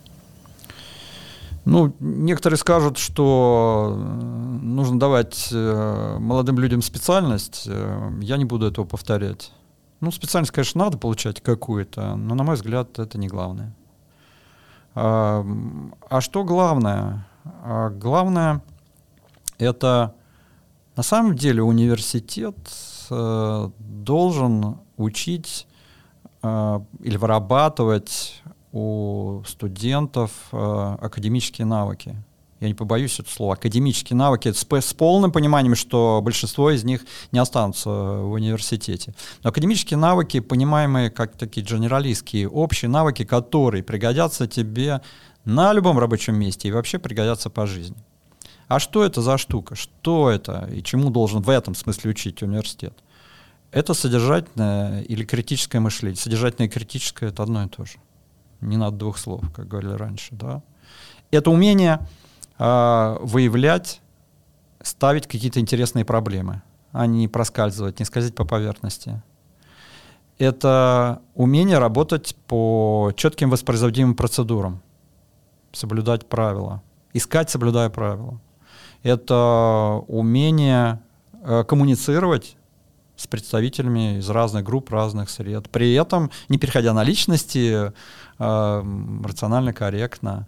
Ну, некоторые скажут, что нужно давать э, молодым людям специальность. Я не буду этого повторять. Ну, специальность, конечно, надо получать какую-то, но, на мой взгляд, это не главное. А, а что главное? А главное — это, на самом деле, университет э, должен учить э, или вырабатывать у студентов э, академические навыки. Я не побоюсь этого слова. Академические навыки с, с полным пониманием, что большинство из них не останутся в университете. Но академические навыки, понимаемые как такие дженералистские, общие навыки, которые пригодятся тебе на любом рабочем месте и вообще пригодятся по жизни. А что это за штука? Что это? И чему должен в этом смысле учить университет? Это содержательное или критическое мышление. Содержательное и критическое — это одно и то же. Не надо двух слов, как говорили раньше. Да? Это умение э, выявлять, ставить какие-то интересные проблемы, а не проскальзывать, не скользить по поверхности. Это умение работать по четким воспроизводимым процедурам, соблюдать правила, искать, соблюдая правила. Это умение э, коммуницировать с представителями из разных групп, разных сред. При этом, не переходя на личности, э, рационально, корректно.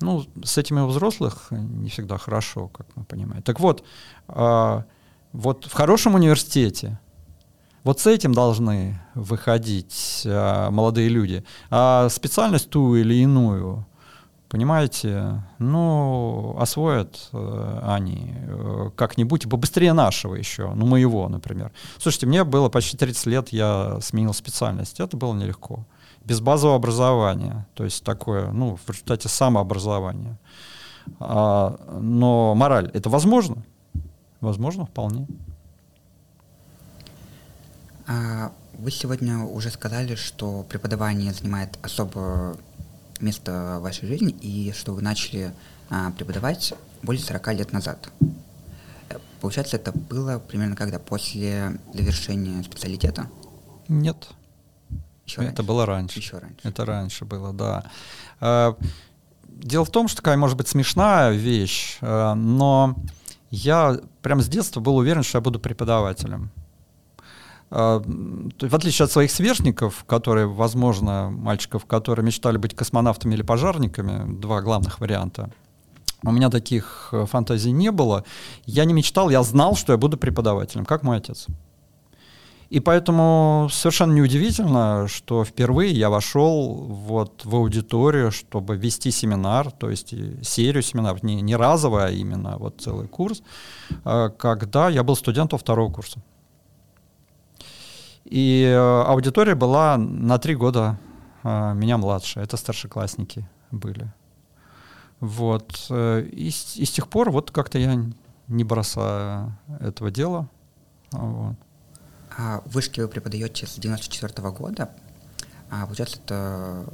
Ну, с этими у взрослых не всегда хорошо, как мы понимаем. Так вот, э, вот в хорошем университете вот с этим должны выходить э, молодые люди. А специальность ту или иную, понимаете, ну, освоят э, они э, как-нибудь, побыстрее нашего еще, ну, моего, например. Слушайте, мне было почти тридцать лет, я сменил специальность, это было нелегко. Без базового образования, то есть такое, ну, в результате самообразования. А, но мораль, это возможно? Возможно, вполне. Вы сегодня уже сказали, что преподавание занимает особую место в вашей жизни, и что вы начали а, преподавать более сорок лет назад. Получается, это было примерно когда? После завершения специалитета? Нет. Еще это раньше. было раньше. Еще раньше. Это раньше было, да. А, дело в том, что такая, может быть, смешная вещь, а, но я прям с детства был уверен, что я буду преподавателем. В отличие от своих сверстников, которые, возможно, мальчиков, которые мечтали быть космонавтами или пожарниками, два главных варианта, у меня таких фантазий не было. Я не мечтал, я знал, что я буду преподавателем, как мой отец. И поэтому совершенно неудивительно, что впервые я вошел вот в аудиторию, чтобы вести семинар, то есть серию семинаров, не, не разовый, а именно вот целый курс, когда я был студентом второго курса. И аудитория была на три года а, меня младше. Это старшеклассники были. Вот. И, и с тех пор вот как-то я не бросаю этого дела. Вот. А в вышке вы преподаете с девяносто четвёртого года. А получается, это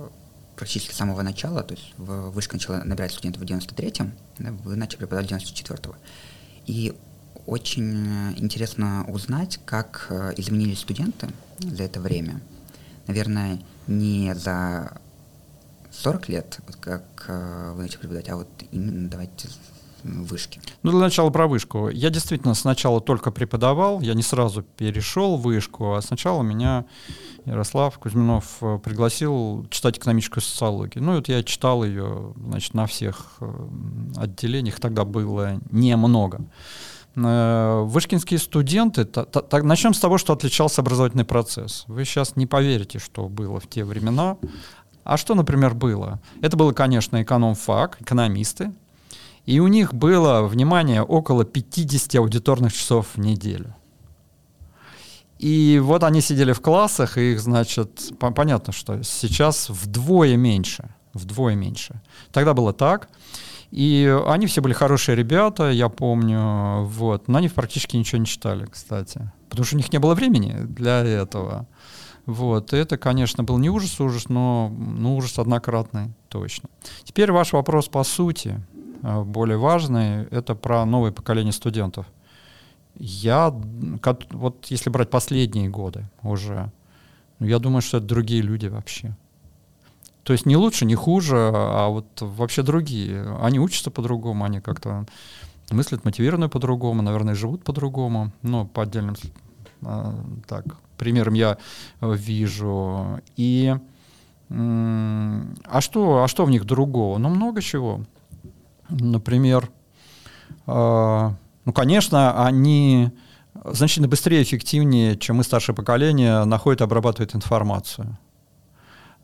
практически с самого начала. То есть вышка начала набирать студентов в девяносто третьем. Вы начали преподавать в девяносто четвёртого. И очень интересно узнать, как изменились студенты за это время. Наверное, не за сорок лет, как вы начали преподавать, а вот именно давайте вышки. Ну, для начала про вышку. Я действительно сначала только преподавал, я не сразу перешел в вышку, а сначала меня Ярослав Кузьминов пригласил читать экономическую социологию. Ну, вот я читал ее, значит, на всех отделениях, тогда было немного. Вышкинские студенты, та, та, та, начнем с того, что отличался образовательный процесс. Вы сейчас не поверите, что было в те времена. А что, например, было? Это было, конечно, экономфак, экономисты. И у них было, внимание, около пятьдесят аудиторных часов в неделю. И вот они сидели в классах, и их, значит, по- понятно, что сейчас вдвое меньше. Вдвое меньше. Тогда было так. И они все были хорошие ребята, я помню, вот. Но они практически ничего не читали, кстати. Потому что у них не было времени для этого. Вот. И это, конечно, был не ужас, ужас, но ну, ужас однократный, точно. Теперь ваш вопрос по сути, более важный, это про новое поколение студентов. Я, вот если брать последние годы уже, я думаю, что это другие люди вообще. То есть не лучше, не хуже, а вот вообще другие. Они учатся по-другому, они как-то мыслят мотивированно по-другому, наверное, живут по-другому. Но по отдельным так, примерам я вижу. И, а, что, а что в них другого? Ну, много чего. Например, ну, конечно, они значительно быстрее, эффективнее, чем мы, старшее поколение, находят и обрабатывают информацию.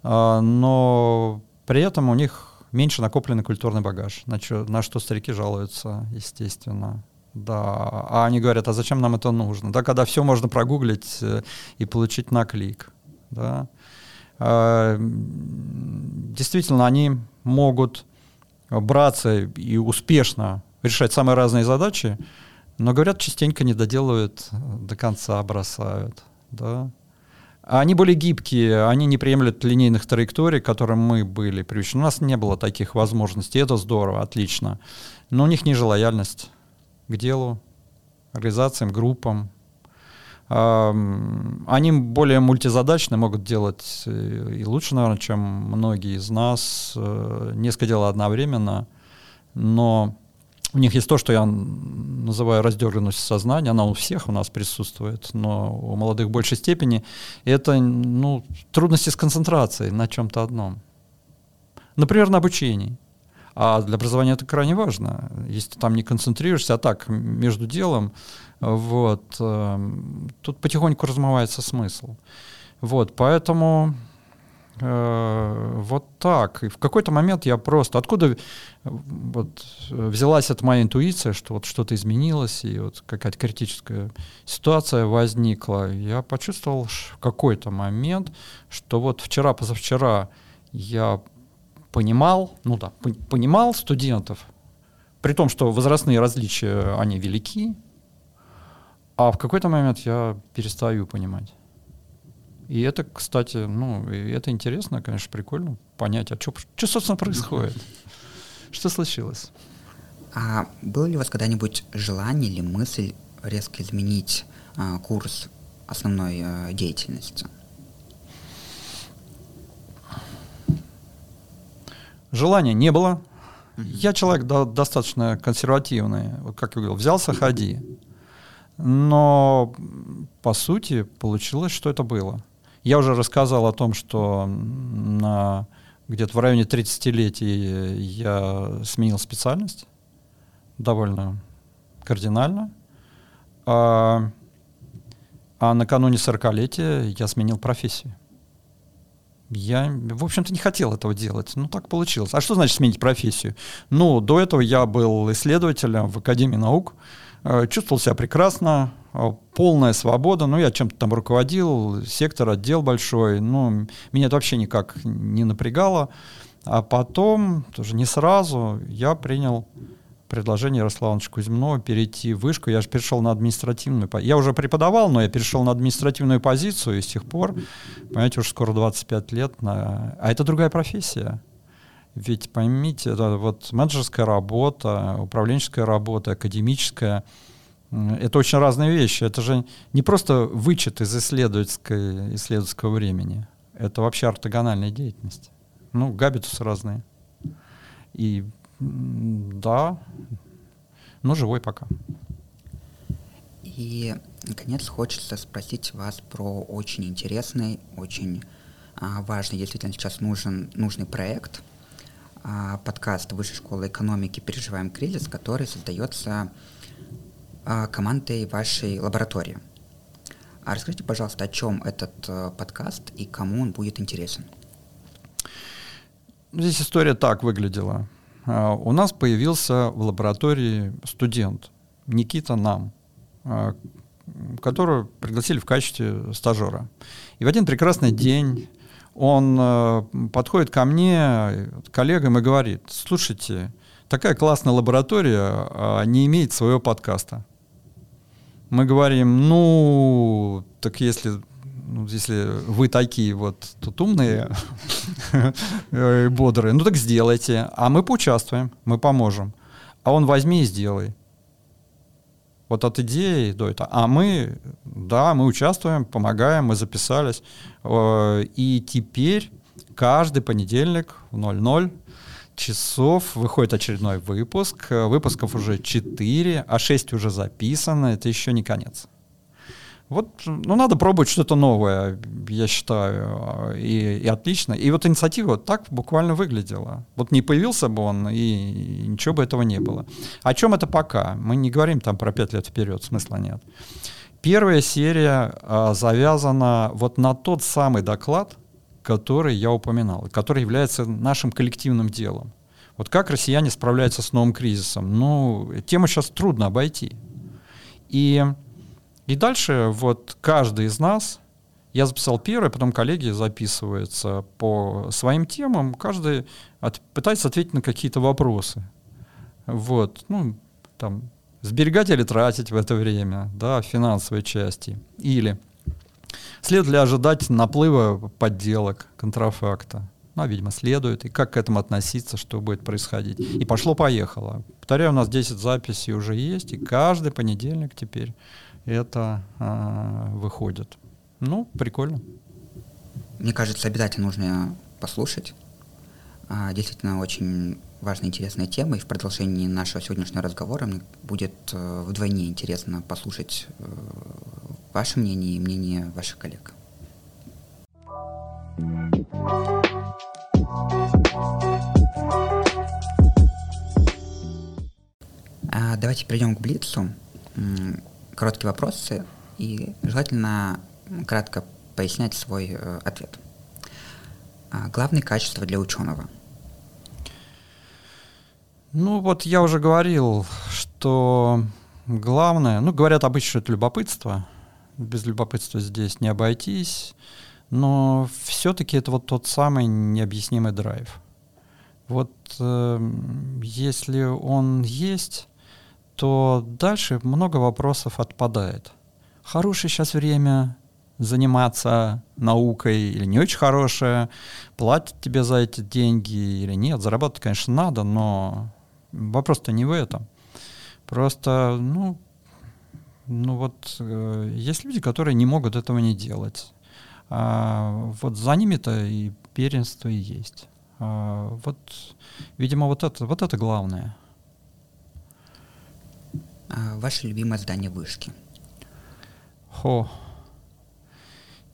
Но При этом у них меньше накопленный культурный багаж, на что, на что старики жалуются, естественно. Да. А они говорят, а зачем нам это нужно? Да, когда все можно прогуглить и получить на клик. Да. Действительно, они могут браться и успешно решать самые разные задачи, но, говорят, частенько не доделывают, до конца бросают. Да. Они более гибкие, они не приемлют линейных траекторий, к которым мы были привычны. У нас не было таких возможностей, это здорово, отлично. Но у них ниже лояльность к делу, организациям, группам. Они более мультизадачны, могут делать и лучше, наверное, чем многие из нас. Несколько дел одновременно, но у них есть то, что я называю раздерганностью сознания. Она у всех у нас присутствует, но у молодых в большей степени. Это ну, трудности с концентрацией на чем-то одном. Например, на обучении. А для образования это крайне важно. Если ты там не концентрируешься, а так, между делом, вот, э, тут потихоньку размывается смысл. Вот, поэтому э, вот так. И в какой-то момент я просто... Откуда вот, взялась эта моя интуиция, что вот что-то изменилось, и вот какая-то критическая ситуация возникла. Я почувствовал в какой-то момент, что вот вчера-позавчера я... понимал, ну да, понимал студентов, при том, что возрастные различия, они велики, а в какой-то момент я перестаю понимать. И это, кстати, ну, это интересно, конечно, прикольно понять, а что, собственно, происходит, что случилось. А было ли у вас когда-нибудь желание или мысль резко изменить а, курс основной а, деятельности? Желания не было. Я человек до, достаточно консервативный. Вот как я говорил, взялся, ходи. Но, по сути, получилось, что это было. Я уже рассказал о том, что на, где-то в районе тридцатилетия я сменил специальность довольно кардинально. А, а накануне сорокалетия я сменил профессию. Я, в общем-то, не хотел этого делать. Ну, так получилось. А что значит сменить профессию? Ну, до этого я был исследователем в Академии наук. Чувствовал себя прекрасно. Полная свобода. Ну, я чем-то там руководил. Сектор, отдел большой. Ну, меня это вообще никак не напрягало. А потом, тоже не сразу, я принял предложение Ярослава Ивановича Кузьминова перейти в вышку. Я же перешел на административную позицию. Я уже преподавал, но я перешел на административную позицию, и с тех пор, понимаете, уже скоро двадцать пять лет. На... А это другая профессия. Ведь, поймите, это вот менеджерская работа, управленческая работа, академическая. Это очень разные вещи. Это же не просто вычет из исследовательской, исследовательского времени. Это вообще ортогональная деятельность. Ну, габитусы разные. И да, но живой пока. И, наконец, хочется спросить вас про очень интересный, очень а, важный, действительно сейчас нужен, нужный проект, а, подкаст Высшей школы экономики «Переживаем, кризис!», который создается а, командой вашей лаборатории. А расскажите, пожалуйста, о чем этот а, подкаст и кому он будет интересен? Здесь история так выглядела. У нас появился в лаборатории студент Никита Нам, которого пригласили в качестве стажера. И в один прекрасный день он подходит ко мне, к коллегам, и говорит: слушайте, такая классная лаборатория не имеет своего подкаста. Мы говорим: ну, так если... Ну, если вы такие вот тут умные и бодрые, ну так сделайте. А мы поучаствуем, мы поможем. А он: возьми и сделай. Вот от идеи до этого. А мы, да, мы участвуем, помогаем, мы записались. И теперь каждый понедельник в ноль ноль часов выходит очередной выпуск. Выпусков уже четыре, а шесть уже записано. Это еще не конец. Вот, ну, надо пробовать что-то новое, я считаю, и, и отлично. И вот инициатива вот так буквально выглядела. Вот не появился бы он, и ничего бы этого не было. О чем это пока? Мы не говорим там про пять лет вперед, смысла нет. Первая серия а, завязана вот на тот самый доклад, который я упоминал, который является нашим коллективным делом. Вот как россияне справляются с новым кризисом? Ну, тему сейчас трудно обойти. И, и дальше вот каждый из нас, я записал первый, потом коллеги записываются по своим темам, каждый от, пытается ответить на какие-то вопросы. Вот, ну, там, сберегать или тратить в это время, да, финансовой части, или следует ли ожидать наплыва подделок, контрафакта? Ну, видимо, следует. И как к этому относиться, что будет происходить? И пошло-поехало. Повторяю, у нас десять записей уже есть, и каждый понедельник теперь это э, выходит. Ну, прикольно. Мне кажется, обязательно нужно послушать. А, действительно, очень важная, интересная тема. И в продолжении нашего сегодняшнего разговора мне будет э, вдвойне интересно послушать э, ваше мнение и мнение ваших коллег. А давайте перейдем к блицу. Короткие вопросы и желательно кратко пояснять свой э, ответ. А главные качества для ученого? Ну вот я уже говорил, что главное, ну говорят обычно, что это любопытство. Без любопытства здесь не обойтись. Но все-таки это вот тот самый необъяснимый драйв. Вот э, если он есть, то дальше много вопросов отпадает. Хорошее сейчас время заниматься наукой или не очень хорошее, платят тебе за эти деньги или нет. Зарабатывать, конечно, надо, но вопрос-то не в этом. Просто, ну, ну вот э, есть люди, которые не могут этого не делать. А вот за ними-то и первенство и есть. А вот, видимо, вот это, вот это главное. А ваше любимое здание вышки? Хо.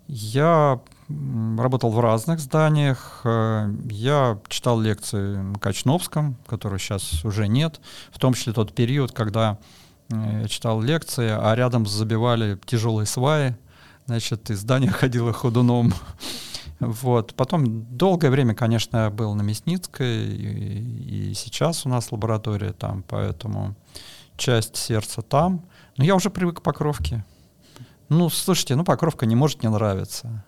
Я работал в разных зданиях. Я читал лекции на Качновском, которого сейчас уже нет. В том числе тот период, когда я читал лекции, а рядом забивали тяжелые сваи. Значит, из здания ходила ходуном. Вот. Потом долгое время, конечно, я был на Мясницкой, и, и сейчас у нас лаборатория там, поэтому часть сердца там. Но я уже привык к Покровке. Ну, слушайте, ну, Покровка не может не нравиться.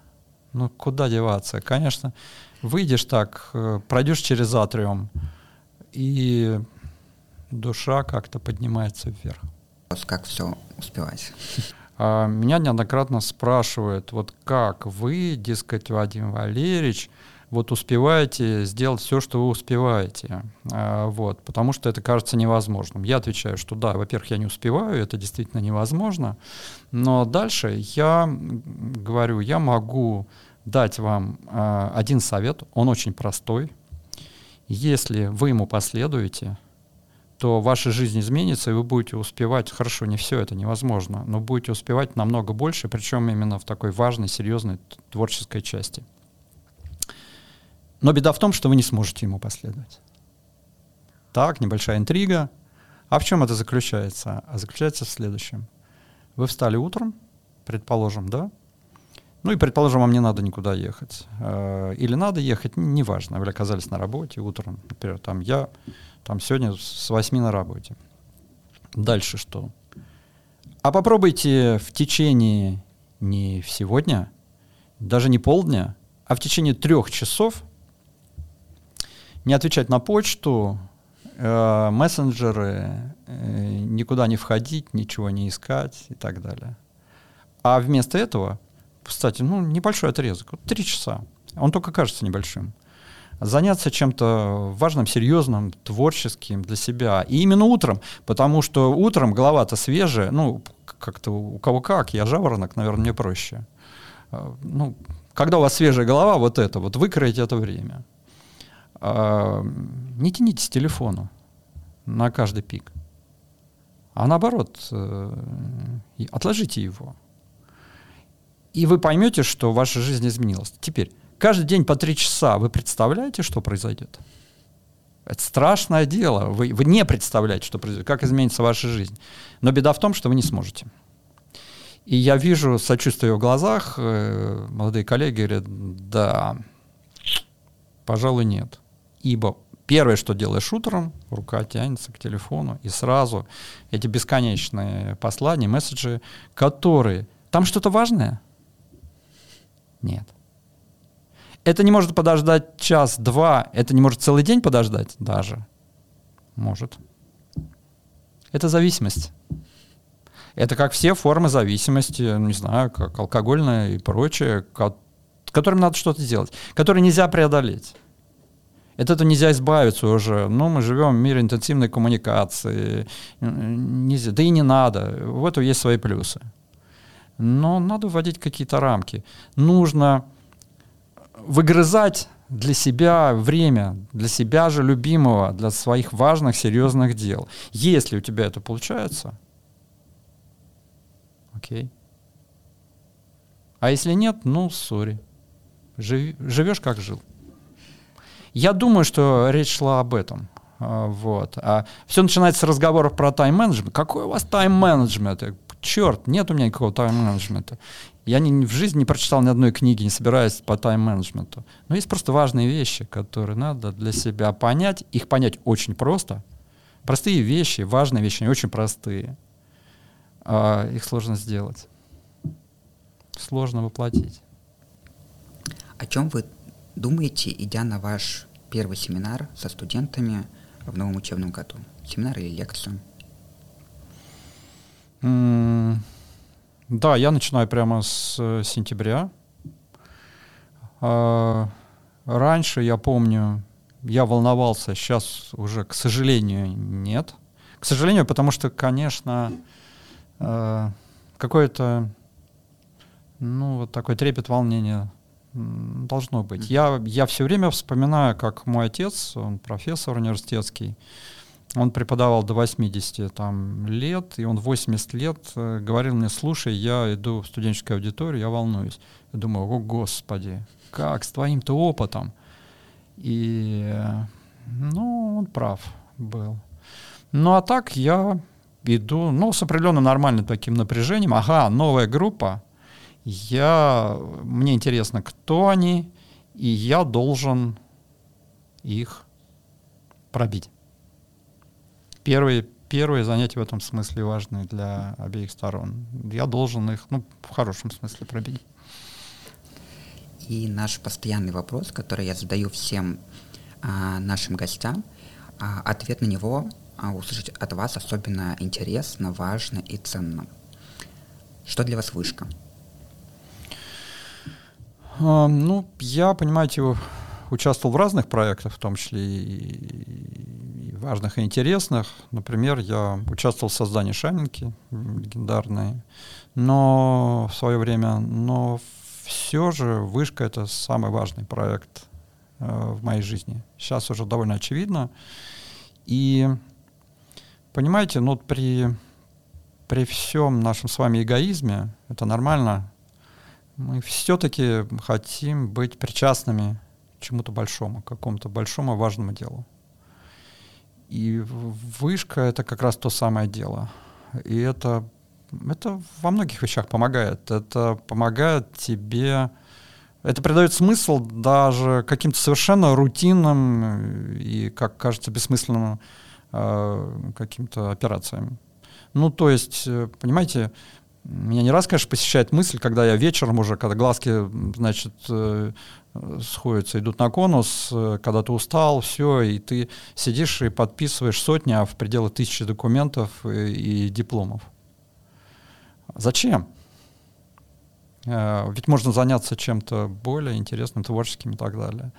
Ну, куда деваться? Конечно, выйдешь так, пройдешь через атриум, и душа как-то поднимается вверх. Как все успевать? Меня неоднократно спрашивают, вот как вы, дескать, Вадим Валерьевич, вот успеваете сделать все, что вы успеваете, вот, потому что это кажется невозможным. Я отвечаю, что да, во-первых, я не успеваю, это действительно невозможно, но дальше я говорю, я могу дать вам один совет, он очень простой. Если вы ему последуете, то ваша жизнь изменится, и вы будете успевать, хорошо, не все это невозможно, но будете успевать намного больше, причем именно в такой важной, серьезной творческой части. Но беда в том, что вы не сможете ему последовать. Так, небольшая интрига. А в чем это заключается? А заключается в следующем. Вы встали утром, предположим, да? Ну и, предположим, вам не надо никуда ехать. Или надо ехать, неважно. Вы оказались на работе утром. Например, там я... Там сегодня с восьми на работе. Дальше что? А попробуйте в течение не сегодня, даже не полдня, а в течение трех часов не отвечать на почту, э, мессенджеры, э, никуда не входить, ничего не искать и так далее. А вместо этого, кстати, ну, небольшой отрезок, вот три часа, он только кажется небольшим, заняться чем-то важным, серьезным, творческим для себя. И именно утром, потому что утром голова-то свежая, ну, как-то у кого как, я жаворонок, наверное, мне проще. Ну, когда у вас свежая голова, вот это, вот выкроить это время. Не тянитесь к телефону на каждый пик, а наоборот, отложите его. И вы поймете, что ваша жизнь изменилась. Теперь, каждый день по три часа. Вы представляете, что произойдет? Это страшное дело. Вы, вы не представляете, что произойдет, как изменится ваша жизнь. Но беда в том, что вы не сможете. И я вижу сочувствие в глазах. Молодые коллеги говорят, да, Пожалуй, нет. Ибо первое, что делаешь утром, рука тянется к телефону, и сразу эти бесконечные послания, месседжи, которые... Там что-то важное? Нет. Это не может подождать час-два, это не может целый день подождать даже. Может. Это зависимость. Это как все формы зависимости, не знаю, как алкогольная и прочее, которым надо что-то делать, которые нельзя преодолеть. От этого нельзя избавиться уже. Но мы живем в мире интенсивной коммуникации. Нельзя. Да и не надо. В этом есть свои плюсы. Но надо вводить какие-то рамки. Нужно... выгрызать для себя время, для себя же любимого, для своих важных, серьезных дел. Если у тебя это получается, окей. А если нет, ну, сори. Живешь, как жил. Я думаю, что речь шла об этом. Вот. А все начинается с разговоров про тайм-менеджмент. Какой у вас тайм-менеджмент? Черт, нет у меня никакого тайм-менеджмента. Я не, в жизни не прочитал ни одной книги, не собираюсь по тайм-менеджменту. Но есть просто важные вещи, которые надо для себя понять. Их понять очень просто. Простые вещи, важные вещи, они очень простые. А их сложно сделать. Сложно воплотить. О чем вы думаете, идя на ваш первый семинар со студентами в новом учебном году? Семинар или лекцию? Mm. Да, я начинаю прямо с сентября. Раньше, я помню, я волновался, сейчас уже, к сожалению, нет. К сожалению, потому что, конечно, какое-то, ну, вот такой трепет, волнение должно быть. Я, я все время вспоминаю, как мой отец, он профессор университетский, он преподавал до восьмидесяти там, лет, и он восемьдесят лет э, говорил мне: слушай, я иду в студенческую аудиторию, я волнуюсь. Я думаю: о, господи, как с твоим-то опытом? И, э, ну, он прав был. Ну, а так я иду, ну, с определенным нормальным таким напряжением. Ага, новая группа. Я, мне интересно, кто они, и я должен их пробить. Первые, первые занятия в этом смысле важны для обеих сторон. Я должен их, ну, в хорошем смысле пробить. И наш постоянный вопрос, который я задаю всем а, нашим гостям, а, ответ на него а, услышать от вас особенно интересно, важно и ценно. Что для вас вышка? А, ну, я, понимаете, участвовал в разных проектах, в том числе и важных и интересных. Например, я участвовал в создании Шанинки, легендарной, но в свое время, но все же вышка — это самый важный проект э, в моей жизни. Сейчас уже довольно очевидно. И, понимаете, ну, при, при всем нашем с вами эгоизме, это нормально, мы все-таки хотим быть причастными к чему-то большому, к какому-то большому важному делу. И вышка — это как раз то самое дело. И это, это во многих вещах помогает. Это помогает тебе... Это придает смысл даже каким-то совершенно рутинным и, как кажется, бессмысленным э, каким-то операциям. Ну, то есть, понимаете, меня не раз, конечно, посещает мысль, когда я вечером уже, когда глазки, значит... Э, сходятся, идут на конус, когда ты устал, все, и ты сидишь и подписываешь сотни, а в пределах тысячи документов и, и дипломов. Зачем? Ведь можно заняться чем-то более интересным, творческим и так далее.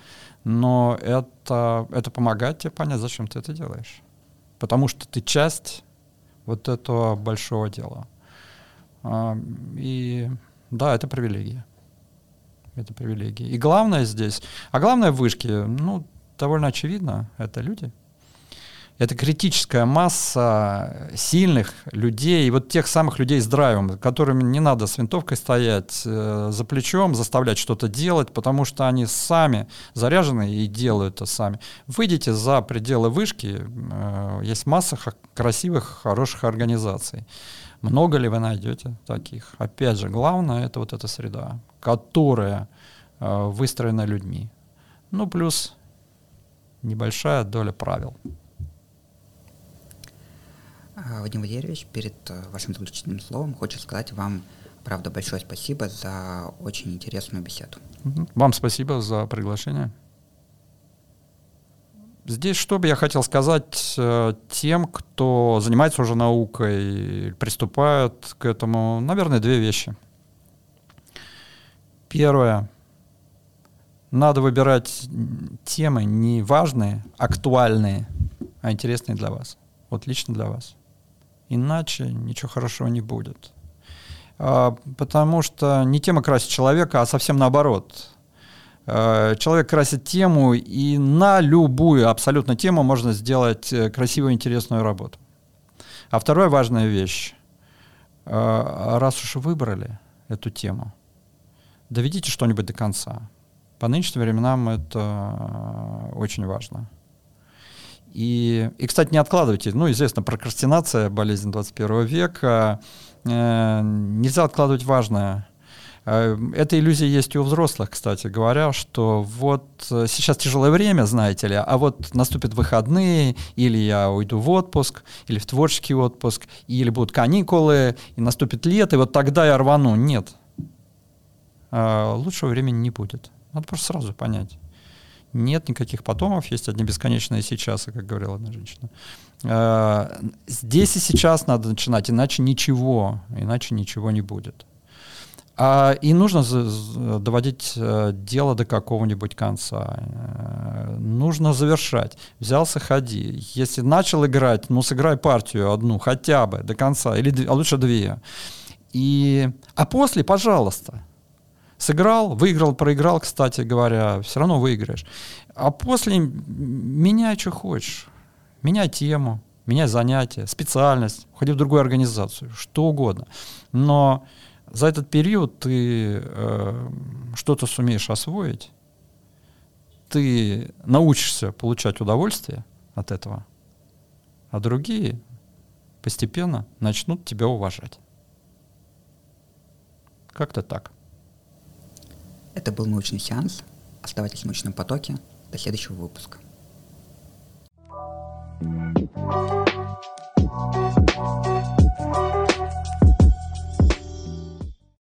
Но это, это помогает тебе понять, зачем ты это делаешь. Потому что ты часть вот этого большого дела. И да, это привилегия. Это привилегии. И главное здесь, а главное в вышке, ну, довольно очевидно, это люди. Это критическая масса сильных людей, и вот тех самых людей с драйвом, которым не надо с винтовкой стоять э, за плечом, заставлять что-то делать, потому что они сами заряжены и делают это сами. Выйдите за пределы вышки, э, есть масса х- красивых, хороших организаций. Много ли вы найдете таких? Опять же, главное — это вот эта среда, которая э, выстроена людьми. Ну, плюс небольшая доля правил. Вадим Валерьевич, перед вашим заключительным словом хочу сказать вам, правда, большое спасибо за очень интересную беседу. Вам спасибо за приглашение. Здесь что бы я хотел сказать тем, кто занимается уже наукой, приступает к этому, наверное, две вещи. Первое. Надо выбирать темы не важные, актуальные, а интересные для вас. Вот лично для вас. Иначе ничего хорошего не будет. Потому что не тема красит человека, а совсем наоборот. Человек красит тему, и на любую абсолютно тему можно сделать красивую, интересную работу. А вторая важная вещь. Раз уж выбрали эту тему, доведите что-нибудь до конца. По нынешним временам это очень важно. И, и, кстати, не откладывайте. Ну, известно, прокрастинация, болезнь двадцать первого века. Э, нельзя откладывать важное. Э, эта иллюзия есть и у взрослых, кстати говоря, что вот сейчас тяжелое время, знаете ли, а вот наступят выходные, или я уйду в отпуск, или в творческий отпуск, или будут каникулы, и наступит лето, и вот тогда я рвану. Нет. Э, лучшего времени не будет. Надо просто сразу понять. Нет никаких потомов, есть одни бесконечные сейчас, как говорила одна женщина. Здесь и сейчас надо начинать, иначе ничего, иначе ничего не будет. И нужно доводить дело до какого-нибудь конца. Нужно завершать. Взялся, ходи. Если начал играть, ну сыграй партию одну, хотя бы до конца, или, а лучше две. И, а после, пожалуйста. Сыграл, выиграл, проиграл, кстати говоря, все равно выиграешь. А после меняй, что хочешь. Меняй тему, меняй занятия, специальность, уходи в другую организацию, что угодно. Но за этот период ты э, что-то сумеешь освоить, ты научишься получать удовольствие от этого, а другие постепенно начнут тебя уважать. Как-то так. Это был научный сеанс. Оставайтесь в научном потоке. До следующего выпуска.